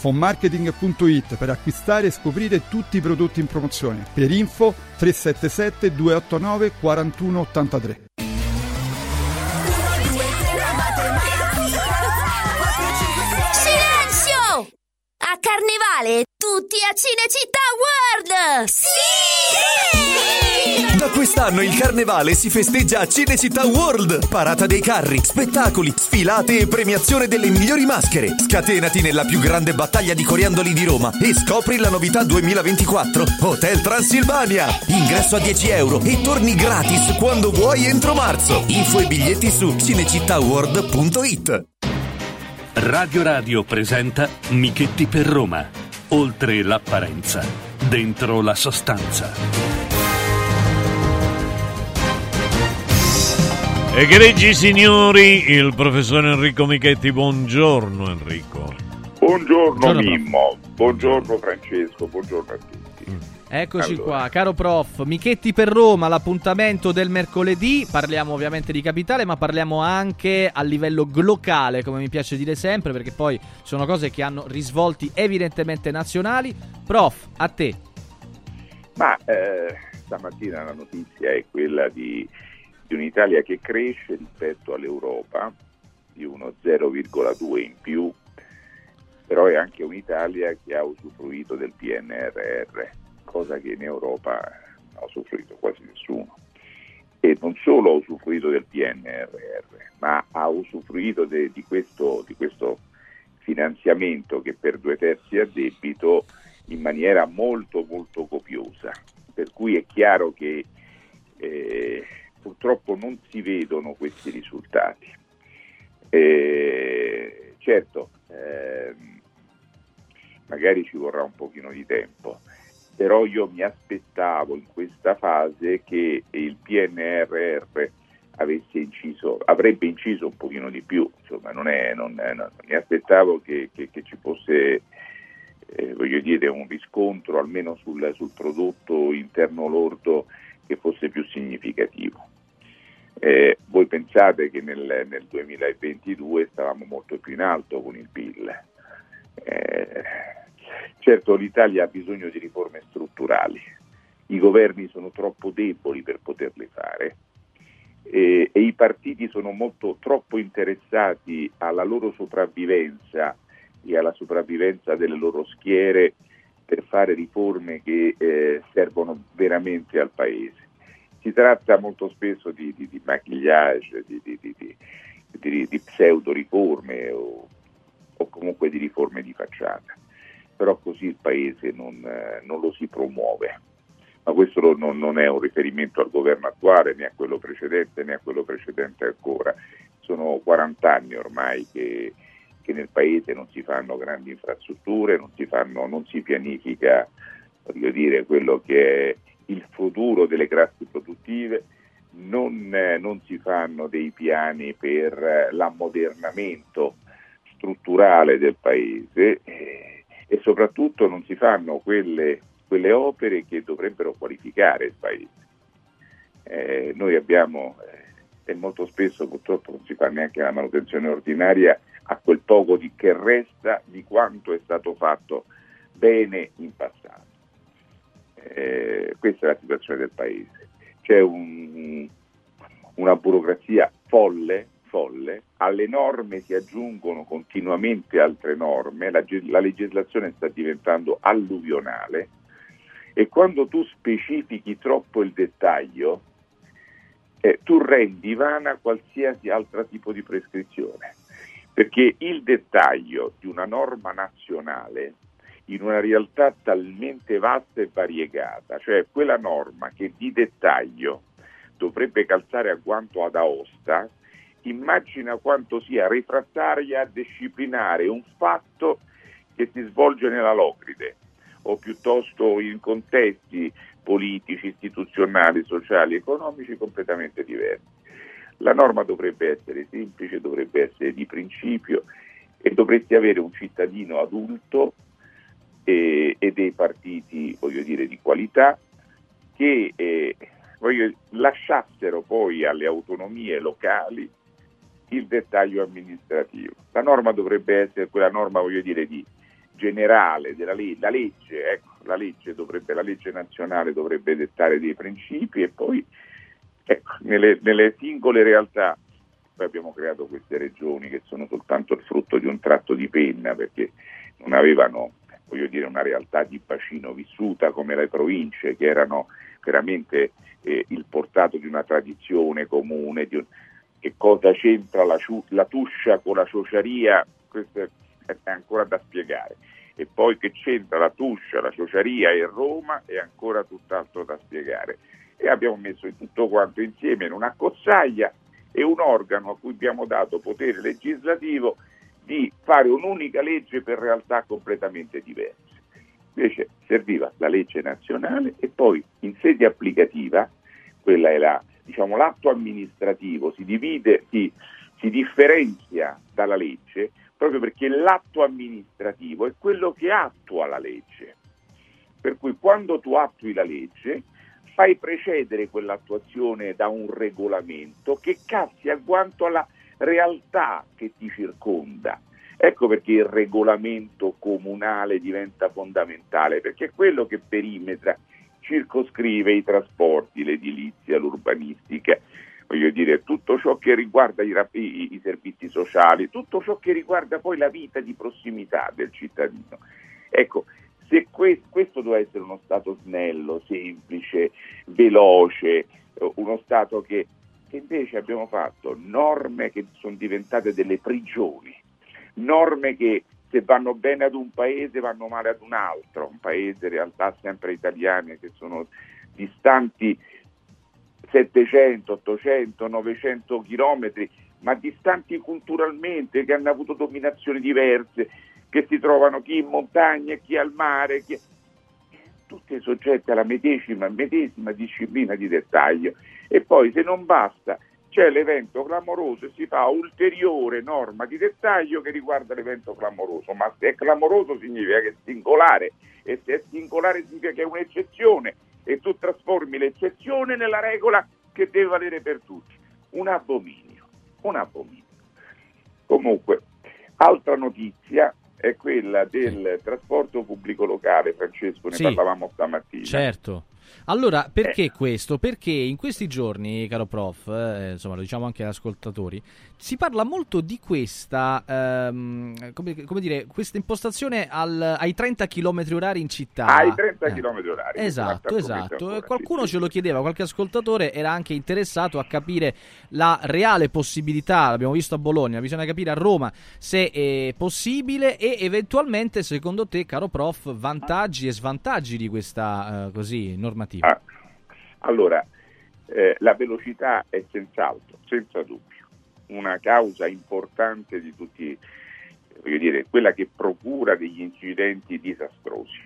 phone marketing punto i t per acquistare e scoprire tutti i prodotti in promozione. Per info tre sette sette due otto nove quattro uno otto tre. Silenzio! A Carnevale tutti a Cinecittà World! Sì! Da quest'anno il Carnevale si festeggia a Cinecittà World. Parata dei carri, spettacoli, sfilate e premiazione delle migliori maschere. Scatenati nella più grande battaglia di coriandoli di Roma e scopri la novità duemilaventiquattro, Hotel Transilvania. Ingresso a dieci euro e torni gratis quando vuoi entro marzo. Info e biglietti su cinecittà world punto i t. Radio Radio presenta Michetti per Roma. Oltre l'apparenza, dentro la sostanza. Egregi signori, il professor Enrico Michetti, buongiorno Enrico. Buongiorno, buongiorno Mimmo, buongiorno Francesco, buongiorno a tutti. Eccoci allora. Qua, caro prof, Michetti per Roma, l'appuntamento del mercoledì. Parliamo ovviamente di capitale, ma parliamo anche a livello locale, come mi piace dire sempre, perché poi sono cose che hanno risvolti evidentemente nazionali. Prof, a te. Ma eh, stamattina la notizia è quella di, di un'Italia che cresce rispetto all'Europa di uno zero virgola due in più, però è anche un'Italia che ha usufruito del P N R R, cosa che in Europa ha usufruito quasi nessuno, e non solo ha usufruito del P N R R, ma ha usufruito de, di, questo, di questo finanziamento che per due terzi a debito in maniera molto molto copiosa, per cui è chiaro che eh, purtroppo non si vedono questi risultati. Eh, certo, eh, magari ci vorrà un pochino di tempo, però io mi aspettavo in questa fase che il P N R R avesse inciso, avrebbe inciso un pochino di più, insomma, non è, non, non mi aspettavo che, che, che ci fosse, eh, voglio dire, un riscontro almeno sul, sul prodotto interno lordo che fosse più significativo. Eh, voi pensate che nel, nel duemilaventidue stavamo molto più in alto con il P I L. Eh, Certo, l'Italia ha bisogno di riforme strutturali, i governi sono troppo deboli per poterle fare e, e i partiti sono molto troppo interessati alla loro sopravvivenza e alla sopravvivenza delle loro schiere per fare riforme che eh, servono veramente al Paese. Si tratta molto spesso di, di, di maquillage, di, di, di, di, di, di pseudo-riforme o, o comunque di riforme di facciata. Però così il Paese non, non lo si promuove. Ma questo non, non è un riferimento al governo attuale, né a quello precedente, né a quello precedente ancora. Sono quarant'anni ormai che, che nel Paese non si fanno grandi infrastrutture, non si, fanno, non si pianifica, voglio dire, quello che è il futuro delle classi produttive, non, non si fanno dei piani per l'ammodernamento strutturale del Paese, e soprattutto non si fanno quelle, quelle opere che dovrebbero qualificare il Paese. Eh, noi abbiamo, eh, e molto spesso purtroppo non si fa neanche la manutenzione ordinaria a quel poco di che resta di quanto è stato fatto bene in passato. Eh, questa è la situazione del Paese. C'è un, una burocrazia folle, folle, alle norme si aggiungono continuamente altre norme, la, la legislazione sta diventando alluvionale e quando tu specifichi troppo il dettaglio eh, tu rendi vana qualsiasi altro tipo di prescrizione, perché il dettaglio di una norma nazionale in una realtà talmente vasta e variegata, cioè quella norma che di dettaglio dovrebbe calzare a quanto ad Aosta, immagina quanto sia refrattaria a disciplinare un fatto che si svolge nella Locride o piuttosto in contesti politici, istituzionali, sociali, economici completamente diversi. La norma dovrebbe essere semplice, dovrebbe essere di principio e dovresti avere un cittadino adulto e, e dei partiti, voglio dire, di qualità che eh, voglio, lasciassero poi alle autonomie locali il dettaglio amministrativo. La norma dovrebbe essere quella norma, voglio dire, di generale, della le- la legge, ecco, la legge dovrebbe, la legge nazionale dovrebbe dettare dei principi e poi ecco, nelle, nelle singole realtà poi abbiamo creato queste regioni che sono soltanto il frutto di un tratto di penna perché non avevano, voglio dire, una realtà di bacino vissuta come le province che erano veramente eh, il portato di una tradizione comune, di un... Che cosa c'entra la, ciu- la Tuscia con la ciociaria? Questo è ancora da spiegare. E poi che c'entra la Tuscia, la ciociaria e Roma è ancora tutt'altro da spiegare. E abbiamo messo tutto quanto insieme in una accozzaglia e un organo a cui abbiamo dato potere legislativo di fare un'unica legge per realtà completamente diverse. Invece serviva la legge nazionale e poi in sede applicativa, quella è la diciamo l'atto amministrativo si divide, si, si differenzia dalla legge proprio perché l'atto amministrativo è quello che attua la legge. Per cui quando tu attui la legge fai precedere quell'attuazione da un regolamento che cassi agguanto alla realtà che ti circonda. Ecco perché il regolamento comunale diventa fondamentale, perché è quello che perimetra, circoscrive i trasporti, l'edilizia, l'urbanistica, voglio dire, tutto ciò che riguarda i, i, i servizi sociali, tutto ciò che riguarda poi la vita di prossimità del cittadino. Ecco, se que- questo doveva essere uno Stato snello, semplice, veloce, uno Stato che, che invece abbiamo fatto norme che sono diventate delle prigioni, norme che se vanno bene ad un paese vanno male ad un altro, un paese, realtà sempre italiane che sono distanti settecento, ottocento, novecento chilometri, ma distanti culturalmente, che hanno avuto dominazioni diverse, che si trovano chi in montagna, chi al mare, chi... tutte soggette alla medesima, medesima disciplina di dettaglio. E poi se non basta c'è l'evento clamoroso e si fa ulteriore norma di dettaglio che riguarda l'evento clamoroso, ma se è clamoroso significa che è singolare, e se è singolare significa che è un'eccezione, e tu trasformi l'eccezione nella regola che deve valere per tutti. Un abominio, un abominio. Comunque, altra notizia è quella del trasporto pubblico locale, Francesco, ne sì, parlavamo stamattina. Certo. Allora, perché eh. questo? Perché in questi giorni, caro prof, eh, insomma lo diciamo anche agli ascoltatori, si parla molto di questa, ehm, come, come dire, questa impostazione al, ai trenta chilometri orari in città. Ai trenta chilometri orari. Esatto, esatto. Ancora, Qualcuno sì, ce sì. lo chiedeva, qualche ascoltatore era anche interessato a capire la reale possibilità, l'abbiamo visto a Bologna, bisogna capire a Roma se è possibile e eventualmente, secondo te, caro prof, vantaggi e svantaggi di questa eh, così normativa. Ah, allora, eh, la velocità è senz'altro, senza dubbio, una causa importante di tutti, voglio dire, quella che procura degli incidenti disastrosi,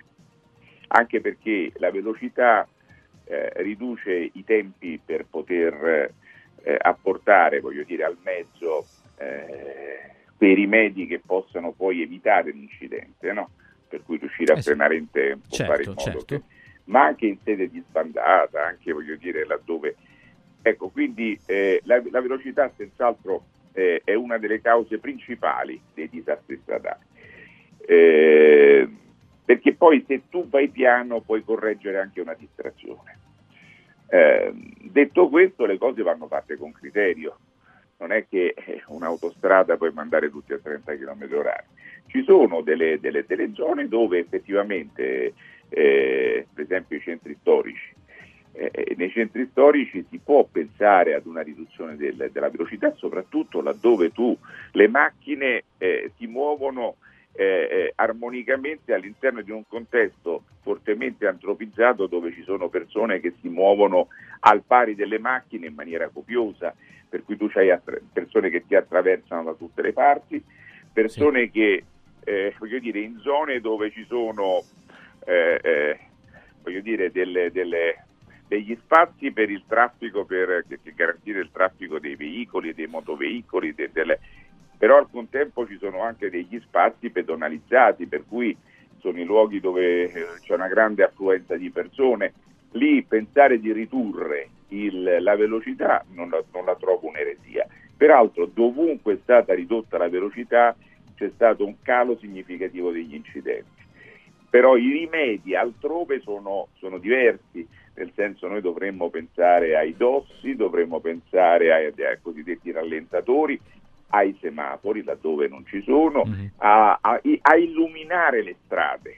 anche perché la velocità eh, riduce i tempi per poter eh, apportare, voglio dire, al mezzo eh, quei rimedi che possano poi evitare l'incidente, no? Per cui riuscire a eh, frenare in tempo, certo, fare in modo certo. che... ma anche in sede di sbandata, anche voglio dire laddove, ecco, quindi eh, la, la velocità senz'altro eh, è una delle cause principali dei disastri stradali, eh, perché poi se tu vai piano puoi correggere anche una distrazione. Eh, detto questo, le cose vanno fatte con criterio, non è che un'autostrada puoi mandare tutti a trenta chilometri orari, ci sono delle, delle, delle zone dove effettivamente Eh, per esempio i centri storici, eh, nei centri storici si può pensare ad una riduzione del, della velocità, soprattutto laddove tu le macchine eh, si muovono eh, armonicamente all'interno di un contesto fortemente antropizzato, dove ci sono persone che si muovono al pari delle macchine in maniera copiosa, per cui tu c'hai attra- persone che ti attraversano da tutte le parti, persone sì. che eh, voglio dire in zone dove ci sono Eh, eh, voglio dire delle, delle, degli spazi per il traffico, per, per garantire il traffico dei veicoli, dei motoveicoli, de, delle... però al contempo ci sono anche degli spazi pedonalizzati, per cui sono i luoghi dove eh, c'è una grande affluenza di persone. Lì pensare di ridurre il, la velocità non la, non la trovo un'eresia. Peraltro, dovunque è stata ridotta la velocità c'è stato un calo significativo degli incidenti. Però i rimedi altrove sono, sono diversi, nel senso, noi dovremmo pensare ai dossi, dovremmo pensare ai, ai cosiddetti rallentatori, ai semafori laddove non ci sono, mm-hmm. a, a, a illuminare le strade.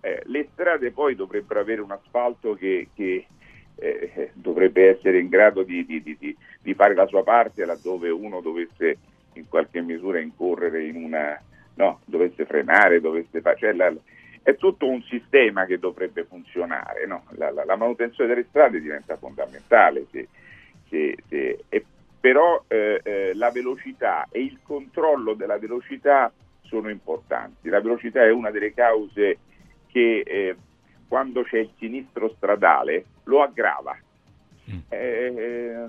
Eh, le strade poi dovrebbero avere un asfalto che, che eh, dovrebbe essere in grado di, di, di, di fare la sua parte laddove uno dovesse in qualche misura incorrere in una... no, dovesse frenare, dovesse fare... Cioè la, è tutto un sistema che dovrebbe funzionare, no? La, la, la manutenzione delle strade diventa fondamentale, se, se, se, e però eh, eh, la velocità e il controllo della velocità sono importanti. La velocità è una delle cause che eh, quando c'è il sinistro stradale lo aggrava. Mm. Eh,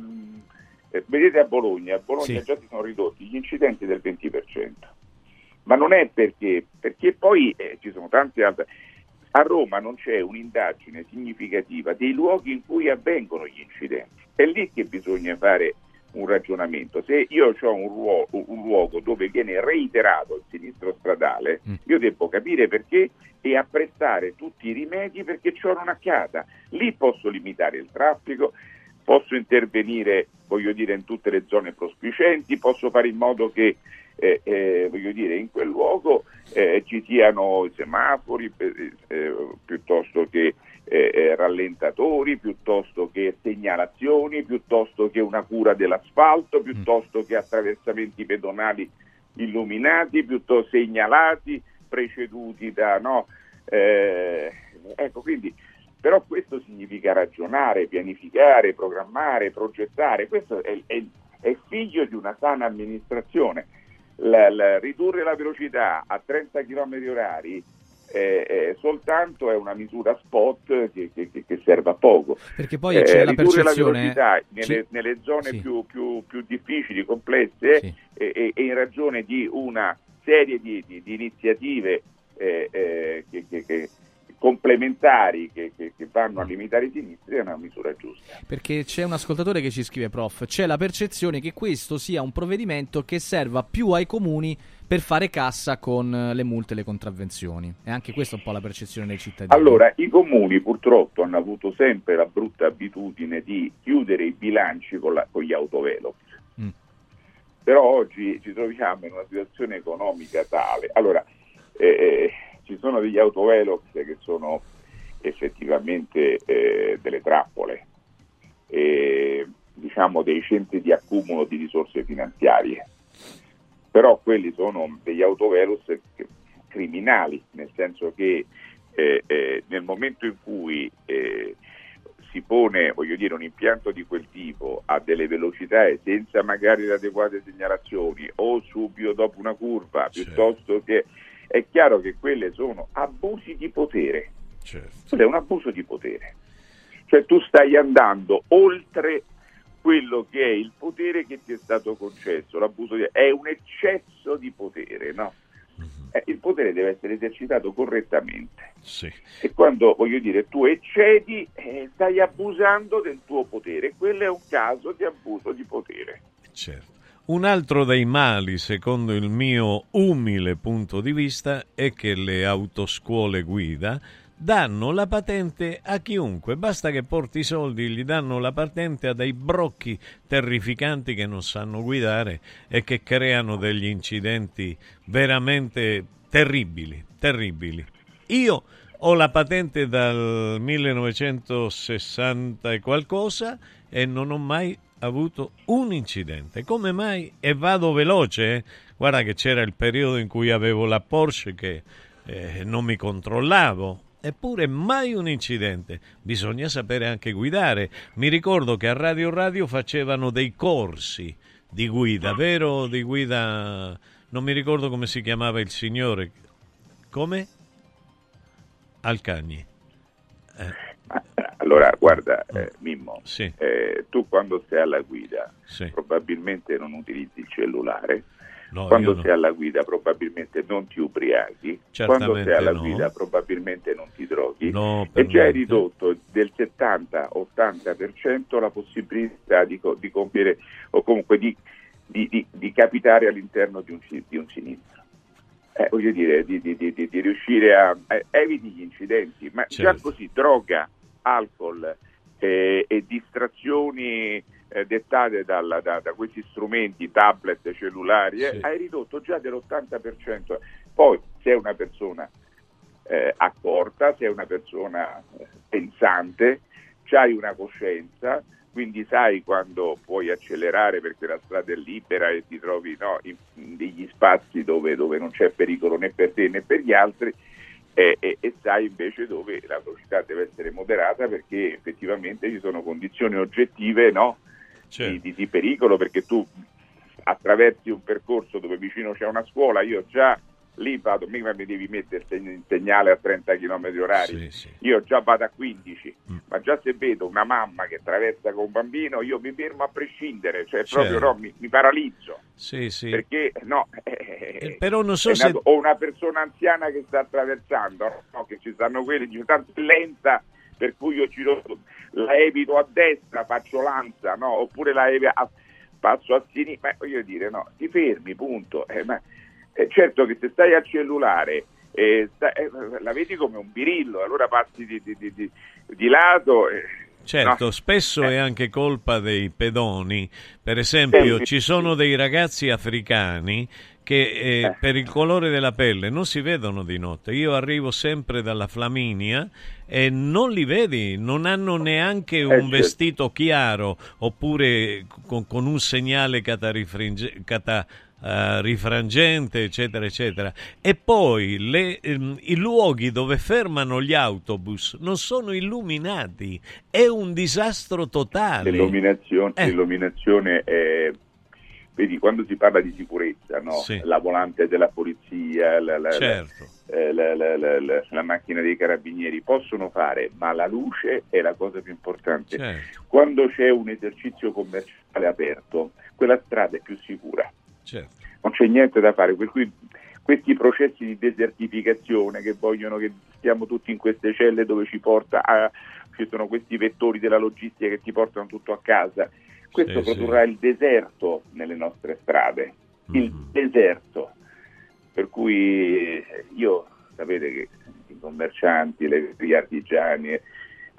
eh, vedete a Bologna, a Bologna sì. già si sono ridotti gli incidenti del venti per cento. Ma non è perché, perché poi eh, ci sono tante altre. a Roma non c'è un'indagine significativa dei luoghi in cui avvengono gli incidenti. È lì che bisogna fare un ragionamento. Se io ho un, ruo- un luogo dove viene reiterato il sinistro stradale, mm. io devo capire perché e apprezzare tutti i rimedi perché ciò non accada. Lì posso limitare il traffico, posso intervenire, voglio dire, in tutte le zone prospicienti, posso fare in modo che eh, eh, voglio dire, in quel luogo eh, ci siano semafori eh, piuttosto che eh, rallentatori, piuttosto che segnalazioni, piuttosto che una cura dell'asfalto, piuttosto che attraversamenti pedonali illuminati, piuttosto segnalati, preceduti da no eh, ecco quindi. Però questo significa ragionare, pianificare, programmare, progettare. Questo è, è, è figlio di una sana amministrazione. La, la, ridurre la velocità a trenta chilometri orari eh, eh, soltanto è una misura spot che, che, che serve a poco. Perché poi c'è eh, la percezione... Ridurre la velocità nelle, nelle zone sì. più, più, più difficili, complesse, sì. e, e, e in ragione di una serie di, di, di iniziative eh, eh, che... che, che complementari che, che, che vanno a limitare i sinistri è una misura giusta. Perché c'è un ascoltatore che ci scrive: prof, c'è la percezione che questo sia un provvedimento che serva più ai comuni per fare cassa con le multe e le contravvenzioni. E anche questa è un po' la percezione dei cittadini. Allora, i comuni purtroppo hanno avuto sempre la brutta abitudine di chiudere i bilanci con, la, con gli autovelox. Mm. Però oggi ci troviamo in una situazione economica tale. Allora, eh, ci sono degli autovelox che sono effettivamente eh, delle trappole, eh, diciamo dei centri di accumulo di risorse finanziarie, però quelli sono degli autovelox criminali, nel senso che eh, eh, nel momento in cui eh, si pone, voglio dire, un impianto di quel tipo a delle velocità e senza magari le adeguate segnalazioni o subito dopo una curva, certo. piuttosto che... È chiaro che quelle sono abusi di potere. Certo. Quello è un abuso di potere. Cioè tu stai andando oltre quello che è il potere che ti è stato concesso. L'abuso di... è un eccesso di potere, no? Eh, il potere deve essere esercitato correttamente. Sì. E quando, voglio dire, tu eccedi, eh, stai abusando del tuo potere. Quello è un caso di abuso di potere. Certo. Un altro dei mali, secondo il mio umile punto di vista, è che le autoscuole guida danno la patente a chiunque. Basta che porti i soldi, gli danno la patente a dei brocchi terrificanti che non sanno guidare e che creano degli incidenti veramente terribili, terribili. Io ho la patente dal millenovecentosessanta e qualcosa e non ho mai avuto un incidente. Come mai? E vado veloce, eh? Guarda che c'era il periodo in cui avevo la Porsche che eh, non mi controllavo, eppure mai un incidente. Bisogna sapere anche guidare. Mi ricordo che a Radio Radio facevano dei corsi di guida, vero? Di guida, non mi ricordo come si chiamava il signore. Come? Alcagni. Eh. Allora, guarda, eh, Mimmo, sì. eh, tu quando sei alla guida sì. probabilmente non utilizzi il cellulare, no, quando sei no. alla guida probabilmente non ti ubriachi, certamente quando sei alla no. guida probabilmente non ti droghi, no, e già hai ridotto del settanta ottanta per cento la possibilità di, co- di compiere o comunque di, di, di, di capitare all'interno di un, di un sinistro. Eh, voglio dire, di, di, di, di riuscire a... Eh, eviti gli incidenti, ma certo. già così droga, alcol eh, e distrazioni eh, dettate dalla, da, da questi strumenti, tablet, cellulari, sì. eh, hai ridotto già dell'ottanta per cento. Poi se è una persona eh, accorta, se è una persona pensante, c'hai una coscienza, quindi sai quando puoi accelerare perché la strada è libera e ti trovi no, in, in degli spazi dove, dove non c'è pericolo né per te né per gli altri. E, e, e sai invece dove la velocità deve essere moderata perché effettivamente ci sono condizioni oggettive no? certo. di, di, di pericolo, perché tu attraversi un percorso dove vicino c'è una scuola, io già lì vado, mica mi devi mettere il segnale a trenta chilometri orari, sì, sì. Io già vado a quindici, mm. ma già se vedo una mamma che attraversa con un bambino io mi fermo a prescindere, cioè certo. proprio no, mi, mi paralizzo, sì, sì. perché no eh, eh, però non so se nato, o una persona anziana che sta attraversando, no, che ci stanno quelli, dice tanto è lenta, per cui io giro, la evito a destra, faccio l'ansa, no, oppure la evito a, passo a sinistra, voglio dire, no, ti fermi, punto. eh, ma Eh, certo che se stai al cellulare eh, sta, eh, la vedi come un birillo, allora passi di, di, di, di lato. Eh, certo, no. spesso eh. è anche colpa dei pedoni. Per esempio, eh. ci sono dei ragazzi africani che eh, eh. per il colore della pelle non si vedono di notte. Io arrivo sempre dalla Flaminia e non li vedi, non hanno neanche un eh, certo. vestito chiaro, oppure con, con un segnale catarifringe, cata, Uh, rifrangente, eccetera eccetera. E poi le, ehm, i luoghi dove fermano gli autobus non sono illuminati, è un disastro totale. L'illuminazione, eh. l'illuminazione è... vedi, quando si parla di sicurezza, no? Sì. La volante della polizia, la, la, certo. la, la, la, la, la, la macchina dei carabinieri possono fare, ma la luce è la cosa più importante. Certo. Quando c'è un esercizio commerciale aperto, quella strada è più sicura. Certo. Non c'è niente da fare, per cui questi processi di desertificazione che vogliono che stiamo tutti in queste celle dove ci porta a, ci sono questi vettori della logistica che ti portano tutto a casa, questo sì, produrrà sì. il deserto nelle nostre strade, mm. il deserto, per cui io, sapete che i commercianti, gli artigiani, a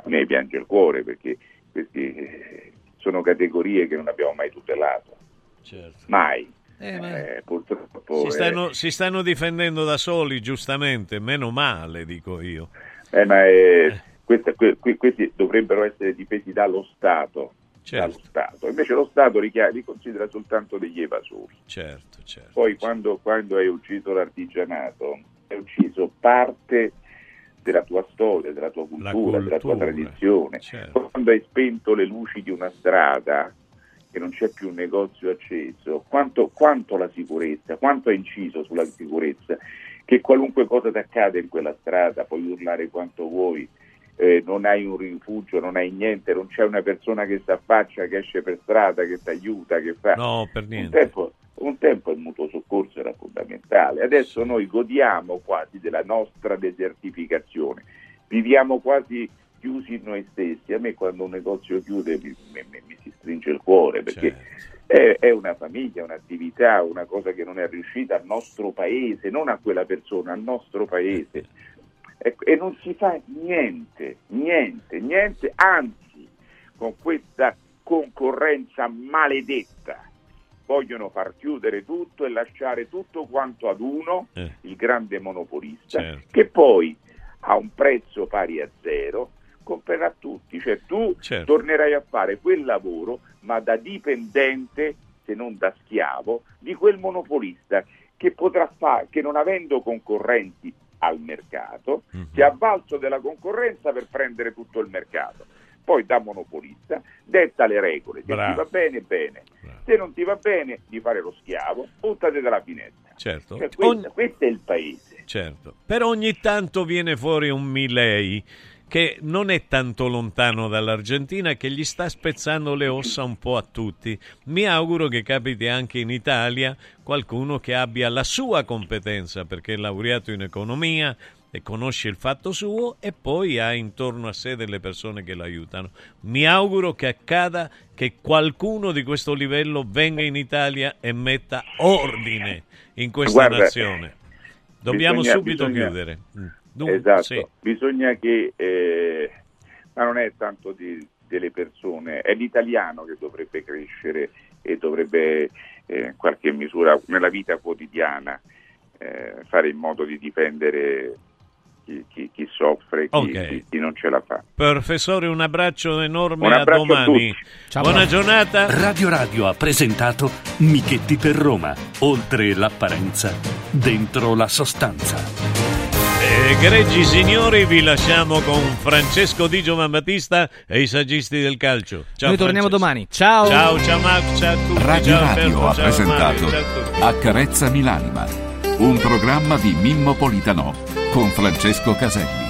me piange il cuore, perché queste sono categorie che non abbiamo mai tutelato, certo. mai. Eh, eh, purtroppo si stanno, eh, si stanno difendendo da soli, giustamente, meno male, dico io. Eh, ma eh, eh. Queste, que, que, questi dovrebbero essere difesi dallo Stato, certo. dallo Stato. Invece lo Stato li, li considera soltanto degli evasori. Certo, certo, Poi certo. quando, quando hai ucciso l'artigianato, hai ucciso parte della tua storia, della tua cultura, cultura della tua tradizione. Certo. Quando hai spento le luci di una strada, che non c'è più un negozio acceso, quanto, quanto la sicurezza, quanto ha inciso sulla sicurezza, che qualunque cosa ti accade in quella strada, puoi urlare quanto vuoi, eh, non hai un rifugio, non hai niente, non c'è una persona che si affaccia, che esce per strada, che ti aiuta, che fa... No, per niente. Un tempo, un tempo il mutuo soccorso era fondamentale, adesso noi godiamo quasi della nostra desertificazione, viviamo quasi... chiusi noi stessi. A me quando un negozio chiude mi, mi, mi si stringe il cuore, perché certo. è, è una famiglia, un'attività, una cosa che non è riuscita al nostro paese, non a quella persona, al nostro paese, e, e non si fa niente, niente, niente, anzi con questa concorrenza maledetta vogliono far chiudere tutto e lasciare tutto quanto ad uno, eh. il grande monopolista, certo. che poi a un prezzo pari a zero comprerà tutti, cioè tu certo. tornerai a fare quel lavoro, ma da dipendente, se non da schiavo, di quel monopolista che potrà fare, che non avendo concorrenti al mercato, mm-hmm. si avvalso della concorrenza per prendere tutto il mercato. Poi da monopolista detta le regole, se Bravo. ti va bene, bene, Bravo. se non ti va bene di fare lo schiavo, buttate dalla finestra. Certo. Cioè, questo, ogni... questo è il paese. Certo, però ogni tanto viene fuori un Milei che non è tanto lontano dall'Argentina, che gli sta spezzando le ossa un po' a tutti. Mi auguro che capiti anche in Italia qualcuno che abbia la sua competenza, perché è laureato in economia e conosce il fatto suo, e poi ha intorno a sé delle persone che l'aiutano. Mi auguro che accada, che qualcuno di questo livello venga in Italia e metta ordine in questa Guarda, nazione. Dobbiamo bisogna, subito bisogna... chiudere. Dunque, esatto, sì. bisogna che, eh, ma non è tanto di, delle persone, è l'italiano che dovrebbe crescere e dovrebbe eh, in qualche misura nella vita quotidiana eh, fare in modo di difendere chi, chi, chi soffre, chi, okay. chi, chi non ce la fa. Professore, un abbraccio enorme, un abbraccio a domani. A Ciao. Buona giornata. Radio Radio ha presentato Michetti per Roma, oltre l'apparenza, dentro la sostanza. Egregi signori, vi lasciamo con Francesco Di Giovanbattista e i saggisti del calcio. Ciao, noi torniamo Francesco. Domani. Ciao. Ciao, ciao Max, ciao a tutti. Radio ciao Radio Alberto, ha ciao presentato Accarezzami l'Anima. Un programma di Mimmo Politano con Francesco Caselli.